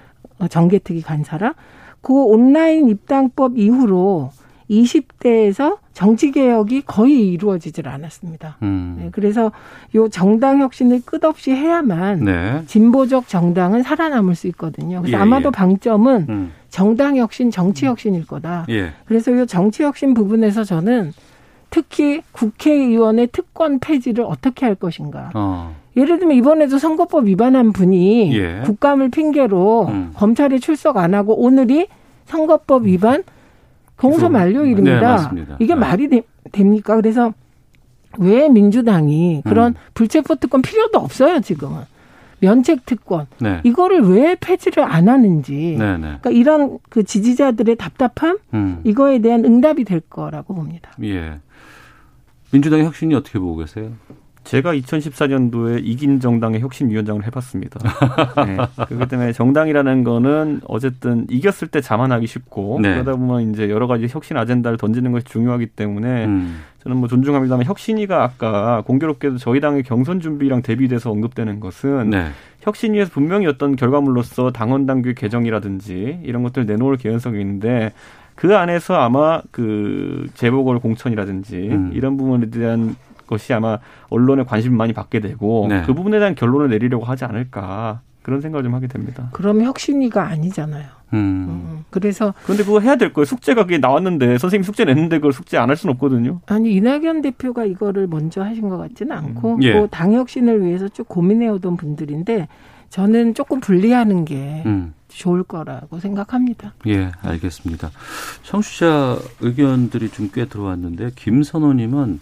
정계특위 간사랑 그 온라인 입당법 이후로 20대에서 정치개혁이 거의 이루어지질 않았습니다. 네, 그래서 이 정당 혁신을 끝없이 해야만 진보적 정당은 살아남을 수 있거든요. 그래서 아마도 방점은 정당 혁신, 정치 혁신일 거다. 그래서 이 정치 혁신 부분에서 저는 특히 국회의원의 특권 폐지를 어떻게 할 것인가. 예를 들면 이번에도 선거법 위반한 분이 국감을 핑계로 검찰에 출석 안 하고 오늘이 선거법 위반 공소 만료일입니다. 네, 맞습니다. 이게 말이 됩니까? 그래서 왜 민주당이 그런 불체포 특권 필요도 없어요, 지금은. 면책 특권. 이거를 왜 폐지를 안 하는지. 그러니까 이런 그 지지자들의 답답함 이거에 대한 응답이 될 거라고 봅니다. 예. 민주당의 혁신이 어떻게 보고 계세요? 제가 2014년도에 이긴 정당의 혁신위원장을 해봤습니다. 네. 그렇기 때문에 정당이라는 거는 어쨌든 이겼을 때 자만하기 쉽고 그러다 보면 이제 여러 가지 혁신 아젠다를 던지는 것이 중요하기 때문에 저는 뭐 존중합니다만 혁신위가 아까 공교롭게도 저희 당의 경선 준비랑 대비돼서 언급되는 것은 혁신위에서 분명히 어떤 결과물로서 당원 당규 개정이라든지 이런 것들을 내놓을 개연성이 있는데 그 안에서 아마 그 재보궐 공천이라든지 이런 부분에 대한 것이 아마 언론의 관심을 많이 받게 되고 그 부분에 대한 결론을 내리려고 하지 않을까 그런 생각을 좀 하게 됩니다. 그럼 혁신위가 아니잖아요. 그래서 그런데 그거 해야 될 거예요. 숙제가 그게 나왔는데 선생님 숙제 냈는데 그걸 숙제 안 할 수는 없거든요. 아니 이낙연 대표가 이거를 먼저 하신 것 같지는 않고 뭐 당혁신을 위해서 쭉 고민해오던 분들인데 저는 조금 분리하는 게 좋을 거라고 생각합니다. 예, 알겠습니다. 청취자 의견들이 좀 꽤 들어왔는데 김선호님은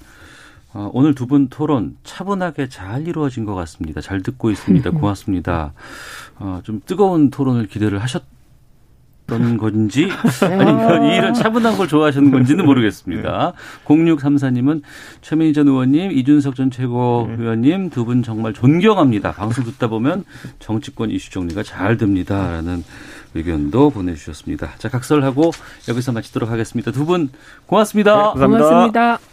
오늘 두 분 토론 차분하게 잘 이루어진 것 같습니다. 잘 듣고 있습니다. 고맙습니다. 좀 뜨거운 토론을 기대를 하셨던 건지 아니면 이런 차분한 걸 좋아하시는 건지는 모르겠습니다. 0634님은 최민희 전 의원님, 이준석 전 최고위원님 두 분 정말 존경합니다. 방송 듣다 보면 정치권 이슈 정리가 잘 됩니다. 라는 의견도 보내주셨습니다. 자, 각설하고 여기서 마치도록 하겠습니다. 두 분 고맙습니다. 네, 감사합니다. 고맙습니다.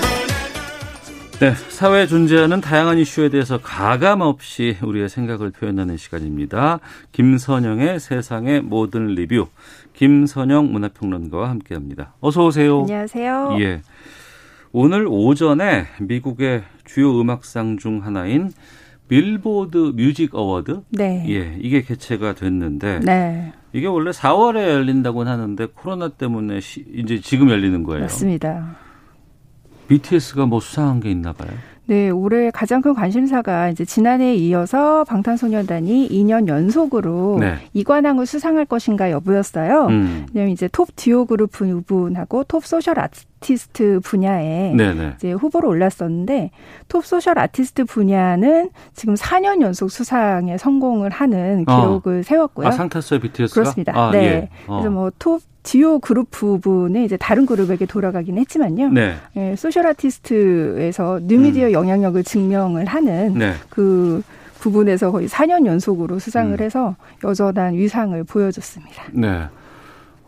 네, 사회에 존재하는 다양한 이슈에 대해서 가감없이 우리의 생각을 표현하는 시간입니다. 김선영의 세상의 모든 리뷰, 김선영 문화평론가와 함께합니다. 어서 오세요. 안녕하세요. 예, 오늘 오전에 미국의 주요 음악상 중 하나인 빌보드 뮤직 어워드, 예, 이게 개최가 됐는데, 이게 원래 4월에 열린다고 하는데 코로나 때문에 이제 지금 열리는 거예요. 맞습니다. BTS가 뭐 수상한 게 있나 봐요. 네, 올해 가장 큰 관심사가 이제 지난해에 이어서 방탄소년단이 2년 연속으로 네. 이관왕을 수상할 것인가 여부였어요. 왜냐하면 이제 톱 듀오 그룹 부분하고 톱 소셜 아티스트 분야에 네네. 이제 후보로 올랐었는데 톱 소셜 아티스트 분야는 지금 4년 연속 수상에 성공을 하는 기록을 세웠고요. 아, 상탔어요, BTS가? 그렇습니다. 아, 네. 예. 그래서 뭐 톱 듀오 그룹 부분은 이제 다른 그룹에게 돌아가긴 했지만요. 네. 예, 소셜 아티스트에서 뉴미디어 영향력을 증명을 하는 네. 그 부분에서 거의 4년 연속으로 수상을 해서 여전한 위상을 보여줬습니다. 네.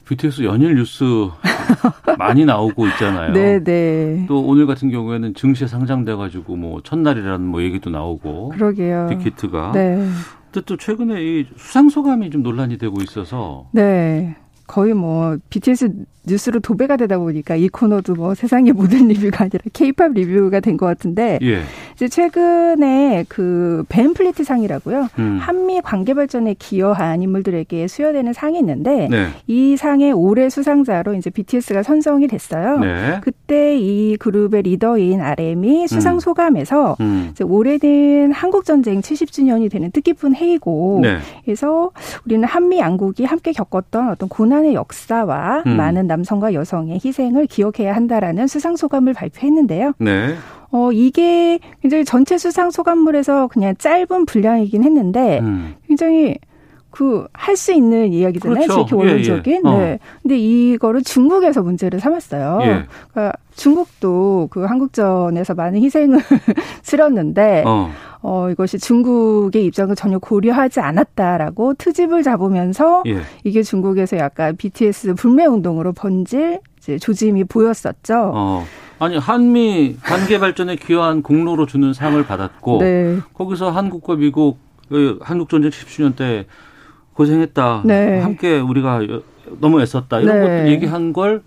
BTS 연일 뉴스 많이 나오고 있잖아요. 네, 네. 또 오늘 같은 경우에는 증시에 상장돼가지고 뭐 첫날이라는 뭐 얘기도 나오고. 그러게요. 빅히트가. 네. 또 최근에 이 수상 소감이 좀 논란이 되고 있어서. 네. 거의 뭐 BTS 뉴스로 도배가 되다 보니까 이 코너도 뭐 세상의 모든 리뷰가 아니라 K-팝 리뷰가 된 것 같은데 예. 이제 최근에 그 벤플리트 상이라고요. 한미 관계 발전에 기여한 인물들에게 수여되는 상이 있는데 네. 이 상의 올해 수상자로 이제 BTS가 선정이 됐어요. 네. 그때 이 그룹의 리더인 RM이 수상 소감에서 이제 올해는 한국 전쟁 70주년이 되는 뜻깊은 해이고 네. 그래서 우리는 한미 양국이 함께 겪었던 어떤 고난의 역사와 많은 남성과 여성의 희생을 기억해야 한다라는 수상 소감을 발표했는데요. 네. 이게 굉장히 전체 수상 소감물에서 그냥 짧은 분량이긴 했는데 굉장히 그 할 수 있는 이야기잖아요. 그렇죠. 되게 원론적인. 예, 예. 네. 근데 이거를 중국에서 문제를 삼았어요. 예. 그러니까 중국도 그 한국전에서 많은 희생을 치렀는데 이것이 중국의 입장을 전혀 고려하지 않았다라고 트집을 잡으면서 예. 이게 중국에서 약간 BTS 불매운동으로 번질 이제 조짐이 보였었죠. 아니 한미 관계 발전에 기여한 공로로 주는 상을 받았고 네. 거기서 한국과 미국 한국전쟁 70주년 때 고생했다. 네. 함께 우리가 너무 애썼다. 이런 네. 것도 얘기한 걸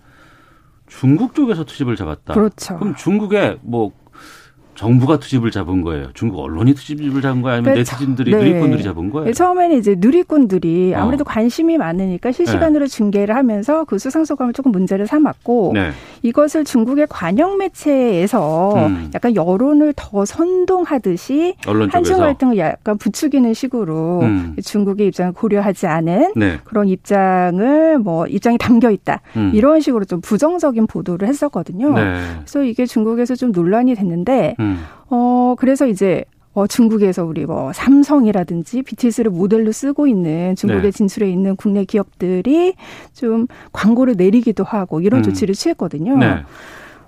중국 쪽에서 트집을 잡았다. 그렇죠. 그럼 중국에 뭐 정부가 투집을 잡은 거예요. 중국 언론이 투집을 잡은 거예요? 아니면 그러니까 네티즌들이 네. 누리꾼들이 잡은 거예요? 처음에는 이제 누리꾼들이 아무래도 관심이 많으니까 실시간으로 네. 중계를 하면서 그 수상소감을 조금 문제를 삼았고 네. 이것을 중국의 관영 매체에서 약간 여론을 더 선동하듯이 한중 갈등을 약간 부추기는 식으로 중국의 입장을 고려하지 않은 네. 그런 입장을 뭐 입장이 담겨 있다. 이런 식으로 좀 부정적인 보도를 했었거든요. 네. 그래서 이게 중국에서 좀 논란이 됐는데 그래서 이제 중국에서 우리 뭐 삼성이라든지 BTS를 모델로 쓰고 있는 중국에 네. 진출해 있는 국내 기업들이 좀 광고를 내리기도 하고 이런 조치를 취했거든요. 네.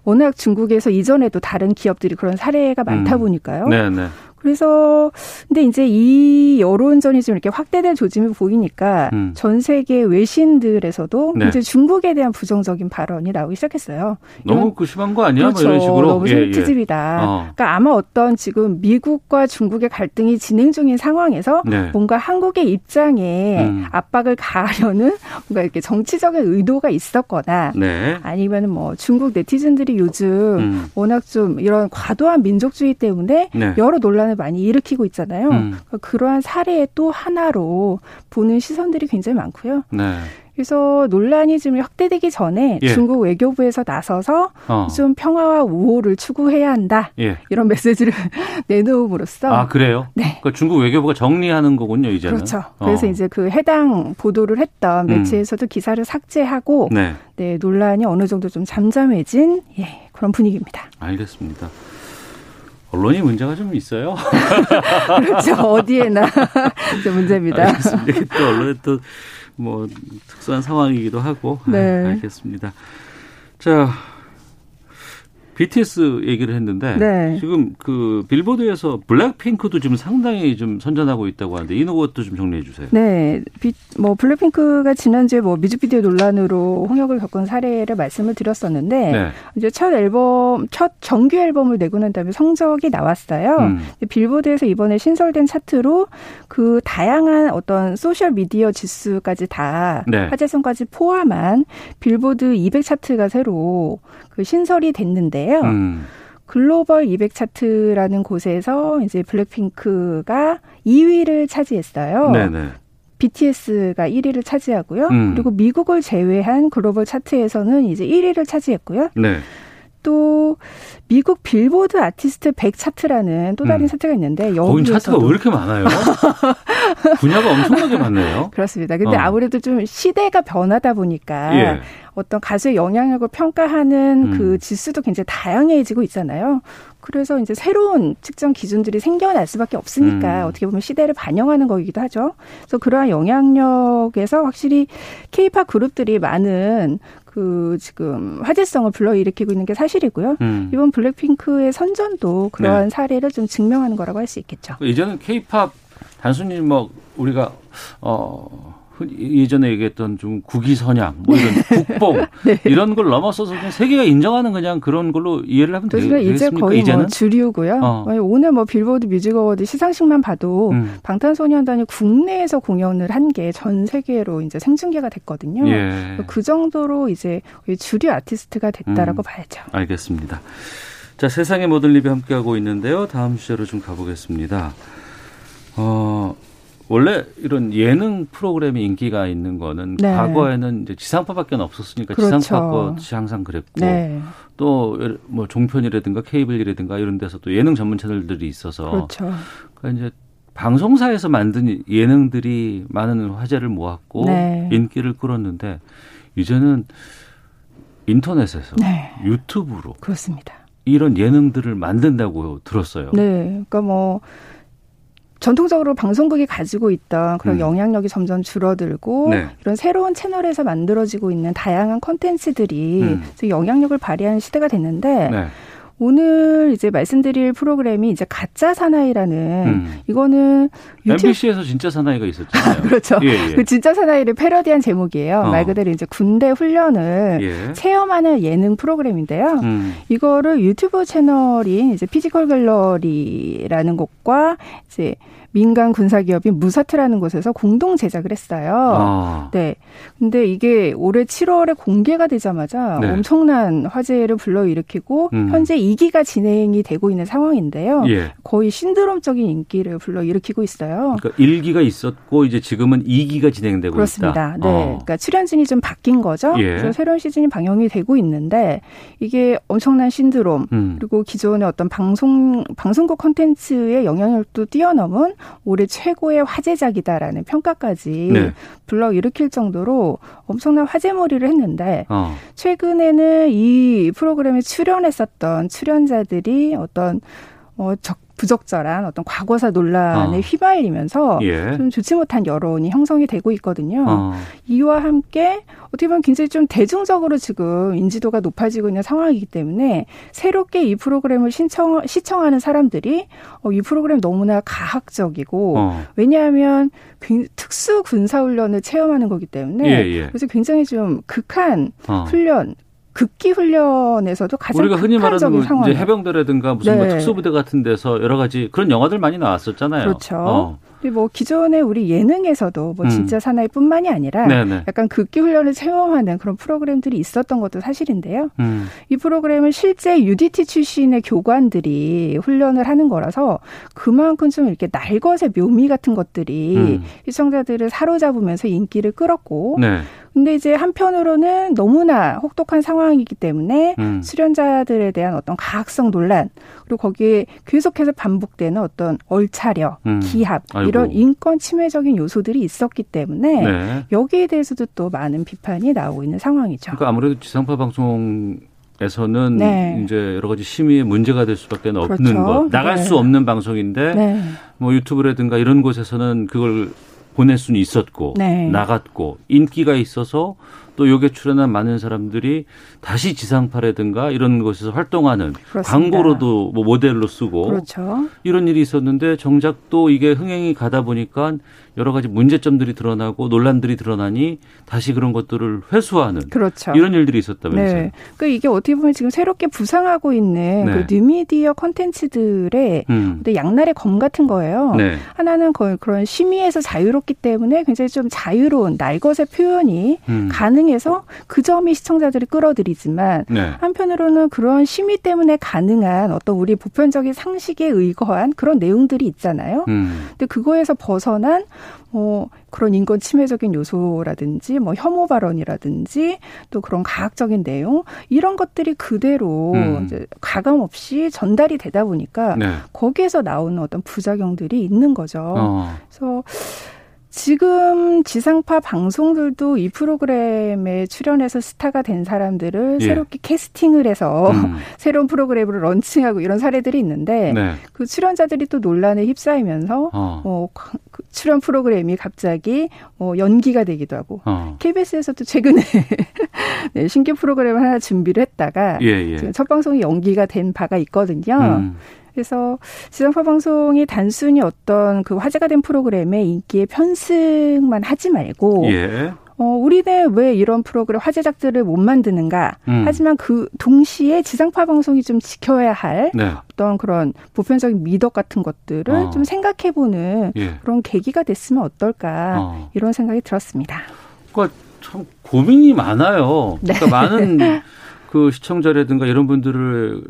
워낙 중국에서 이전에도 다른 기업들이 그런 사례가 많다 보니까요. 네, 네. 그래서 근데 이제 이 여론전이 좀 이렇게 확대된 조짐이 보이니까 전 세계 외신들에서도 네. 이제 중국에 대한 부정적인 발언이 나오기 시작했어요. 너무 그 심한 거 아니야? 그렇죠. 뭐 이런 식으로. 너무 트집이다. 예, 예. 그러니까 아마 어떤 지금 미국과 중국의 갈등이 진행 중인 상황에서 네. 뭔가 한국의 입장에 압박을 가하려는 뭔가 이렇게 정치적인 의도가 있었거나 네. 아니면 뭐 중국 네티즌들이 요즘 워낙 좀 이런 과도한 민족주의 때문에 네. 여러 논란 많이 일으키고 있잖아요. 그러한 사례의 또 하나로 보는 시선들이 굉장히 많고요. 네. 그래서 논란이 좀 확대되기 전에 예. 중국 외교부에서 나서서 좀 평화와 우호를 추구해야 한다. 예. 이런 메시지를 내놓음으로써. 아, 그래요? 네. 그러니까 중국 외교부가 정리하는 거군요, 이제는. 그렇죠. 그래서 이제 그 해당 보도를 했던 매체에서도 기사를 삭제하고 네. 네, 논란이 어느 정도 좀 잠잠해진 예, 그런 분위기입니다. 알겠습니다. 언론이 문제가 좀 있어요. 그렇죠. 어디에나 문제입니다. 알겠습니다. 또 언론의 또 뭐 특수한 상황이기도 하고. 네. 아, 알겠습니다. 자, BTS 얘기를 했는데 네. 지금 그 빌보드에서 블랙핑크도 지금 상당히 좀 선전하고 있다고 하는데 이 노것도 좀 정리해 주세요. 네, 뭐 블랙핑크가 지난주에 뭐 뮤직비디오 논란으로 홍역을 겪은 사례를 말씀을 드렸었는데 네. 이제 첫 정규 앨범을 내고 난 다음에 성적이 나왔어요. 빌보드에서 이번에 신설된 차트로 그 다양한 어떤 소셜 미디어 지수까지 다 네. 화제성까지 포함한 빌보드 200 차트가 새로 그 신설이 됐는데. 글로벌 200 차트라는 곳에서 이제 블랙핑크가 2위를 차지했어요. 네네. BTS가 1위를 차지하고요. 그리고 미국을 제외한 글로벌 차트에서는 이제 1위를 차지했고요. 네. 또 미국 빌보드 아티스트 100 차트라는 또 다른 차트가 있는데 거긴 차트가 왜 이렇게 많아요? 분야가 엄청나게 많네요. 그렇습니다. 근데 아무래도 좀 시대가 변하다 보니까 예. 어떤 가수의 영향력을 평가하는 그 지수도 굉장히 다양해지고 있잖아요. 그래서 이제 새로운 측정 기준들이 생겨날 수밖에 없으니까 어떻게 보면 시대를 반영하는 거이기도 하죠. 그래서 그러한 영향력에서 확실히 K-팝 그룹들이 많은 그 지금 화제성을 불러일으키고 있는 게 사실이고요. 이번 블랙핑크의 선전도 그러한 네. 사례를 좀 증명하는 거라고 할 수 있겠죠. 이제는 K-팝 단순히 뭐 우리가 예전에 얘기했던 좀 국위선양, 뭐 이런 국뽕 네. 이런 걸 넘어서서 세계가 인정하는 그냥 그런 걸로 이해를 하면 되겠습니까? 이제 거의 이제는? 뭐 주류고요. 오늘 뭐 빌보드 뮤직 어워드 시상식만 봐도 방탄소년단이 국내에서 공연을 한 게 전 세계로 이제 생중계가 됐거든요. 예. 그 정도로 이제 주류 아티스트가 됐다라고 봐야죠. 알겠습니다. 자, 세상의 모든 리뷰 함께하고 있는데요. 다음 주제로 좀 가보겠습니다. 원래 이런 예능 프로그램이 인기가 있는 거는 네. 과거에는 이제 지상파밖에 없었으니까 그렇죠. 지상파 것이 항상 그랬고 네. 또 뭐 종편이라든가 케이블이라든가 이런 데서 또 예능 전문 채널들이 있어서 그렇죠. 그러니까 이제 방송사에서 만든 예능들이 많은 화제를 모았고 네. 인기를 끌었는데 이제는 인터넷에서 네. 유튜브로 그렇습니다. 이런 예능들을 만든다고 들었어요. 네, 그러니까 뭐. 전통적으로 방송국이 가지고 있던 그런 영향력이 점점 줄어들고 네. 이런 새로운 채널에서 만들어지고 있는 다양한 콘텐츠들이 영향력을 발휘하는 시대가 됐는데 네. 오늘 이제 말씀드릴 프로그램이 이제 가짜 사나이라는 이거는 MBC에서 진짜 사나이가 있었잖아요. 그렇죠. 예, 예. 그 진짜 사나이를 패러디한 제목이에요. 말 그대로 이제 군대 훈련을 예. 체험하는 예능 프로그램인데요. 이거를 유튜브 채널인 이제 피지컬 갤러리라는 곳과 이제 민간 군사기업인 무사트라는 곳에서 공동 제작을 했어요. 네. 근데 이게 올해 7월에 공개가 되자마자 네. 엄청난 화제를 불러일으키고 현재 2기가 진행이 되고 있는 상황인데요. 예. 거의 신드롬적인 인기를 불러일으키고 있어요. 그러니까 1기가 있었고 이제 지금은 2기가 진행되고 그렇습니다. 있다. 그렇습니다. 네. 그러니까 출연진이 좀 바뀐 거죠. 예. 그래서 새로운 시즌이 방영이 되고 있는데 이게 엄청난 신드롬 그리고 기존의 어떤 방송국 콘텐츠의 영향력도 뛰어넘은 올해 최고의 화제작이다라는 평가까지 네. 불러일으킬 정도로 엄청난 화제몰이를 했는데 최근에는 이 프로그램에 출연했었던 출연자들이 어떤 부적절한 어떤 과거사 논란에 휘말리면서 예. 좀 좋지 못한 여론이 형성이 되고 있거든요. 이와 함께 어떻게 보면 굉장히 좀 대중적으로 지금 인지도가 높아지고 있는 상황이기 때문에 새롭게 이 프로그램을 시청하는 사람들이 이 프로그램 너무나 가학적이고 왜냐하면 특수 군사훈련을 체험하는 거기 때문에 예, 예. 그래서 굉장히 좀 극한 훈련 극기 훈련에서도 가장 우리가 흔히 말하는 이제 해병대라든가 무슨 네. 뭐 특수부대 같은 데서 여러 가지 그런 영화들 많이 나왔었잖아요. 그렇죠. 뭐 기존에 우리 예능에서도 뭐 진짜 사나이뿐만이 아니라 네네. 약간 극기 훈련을 체험하는 그런 프로그램들이 있었던 것도 사실인데요. 이 프로그램은 실제 UDT 출신의 교관들이 훈련을 하는 거라서 그만큼 좀 이렇게 날것의 묘미 같은 것들이 시청자들을 사로잡으면서 인기를 끌었고 네. 근데 이제 한편으로는 너무나 혹독한 상황이기 때문에 출연자들에 대한 어떤 가학성 논란 그리고 거기에 계속해서 반복되는 어떤 얼차려, 기합 이런 아이고. 인권 침해적인 요소들이 있었기 때문에 네. 여기에 대해서도 또 많은 비판이 나오고 있는 상황이죠. 그러니까 아무래도 지상파 방송에서는 네. 이제 여러 가지 심의에 문제가 될 수밖에 없는 그렇죠. 것. 나갈 네. 수 없는 방송인데 네. 뭐 유튜브라든가 이런 곳에서는 그걸 보낼 수는 있었고 네. 나갔고 인기가 있어서 또 여기에 출연한 많은 사람들이 다시 지상파라든가 이런 곳에서 활동하는 그렇습니다. 광고로도 뭐 모델로 쓰고 그렇죠. 이런 일이 있었는데 정작 또 이게 흥행이 가다 보니까 여러 가지 문제점들이 드러나고 논란들이 드러나니 다시 그런 것들을 회수하는 그렇죠. 이런 일들이 있었다면서요. 네. 그러니까 이게 어떻게 보면 지금 새롭게 부상하고 있는 네. 그 뉴미디어 콘텐츠들의 양날의 검 같은 거예요. 네. 하나는 그런 심의에서 자유롭기 때문에 굉장히 좀 자유로운 날것의 표현이 가능해요. 상황에서 그 점이 시청자들이 끌어들이지만 네. 한편으로는 그런 심의 때문에 가능한 어떤 우리 보편적인 상식에 의거한 그런 내용들이 있잖아요. 근데 그거에서 벗어난 그런 인권 침해적인 요소라든지 혐오 발언이라든지 또 그런 가학적인 내용 이런 것들이 그대로 이제 가감 없이 전달이 되다 보니까 네. 거기에서 나오는 어떤 부작용들이 있는 거죠. 그래서 지금 지상파 방송들도 이 프로그램에 출연해서 스타가 된 사람들을 예. 새롭게 캐스팅을 해서 새로운 프로그램으로 런칭하고 이런 사례들이 있는데 네. 그 출연자들이 또 논란에 휩싸이면서 그 출연 프로그램이 갑자기 연기가 되기도 하고 KBS에서도 최근에 네, 신규 프로그램 하나 준비를 했다가 예. 지금 첫 방송이 연기가 된 바가 있거든요. 그래서 지상파 방송이 단순히 어떤 그 화제가 된 프로그램의 인기에 편승만 하지 말고 예. 우리는 왜 이런 프로그램 화제작들을 못 만드는가. 하지만 그 동시에 지상파 방송이 좀 지켜야 할 네. 어떤 그런 보편적인 미덕 같은 것들을 좀 생각해보는 예. 그런 계기가 됐으면 어떨까 이런 생각이 들었습니다. 그러니까 참 고민이 많아요. 그러니까 네. 많은 그 시청자라든가 이런 분들을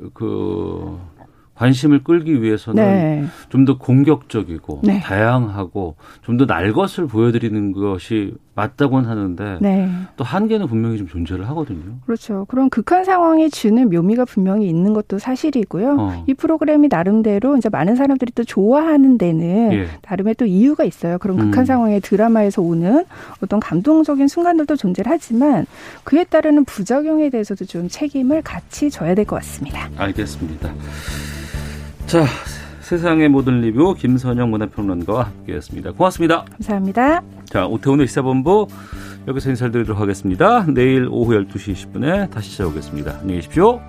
관심을 끌기 위해서는 네. 좀 더 공격적이고 네. 다양하고 좀 더 날것을 보여드리는 것이 맞다고는 하는데 네. 또 한계는 분명히 좀 존재를 하거든요. 그렇죠. 그런 극한 상황이 주는 묘미가 분명히 있는 것도 사실이고요. 이 프로그램이 나름대로 이제 많은 사람들이 또 좋아하는 데는 예. 나름의 또 이유가 있어요. 그런 극한 상황의 드라마에서 오는 어떤 감동적인 순간들도 존재를 하지만 그에 따르는 부작용에 대해서도 좀 책임을 같이 져야 될 것 같습니다. 알겠습니다. 자, 세상의 모든 리뷰 김선영 문화평론가와 함께했습니다. 고맙습니다. 감사합니다. 자, 오태훈의 시사본부 여기서 인사드리도록 하겠습니다. 내일 오후 12시 10분에 다시 찾아오겠습니다. 안녕히 계십시오.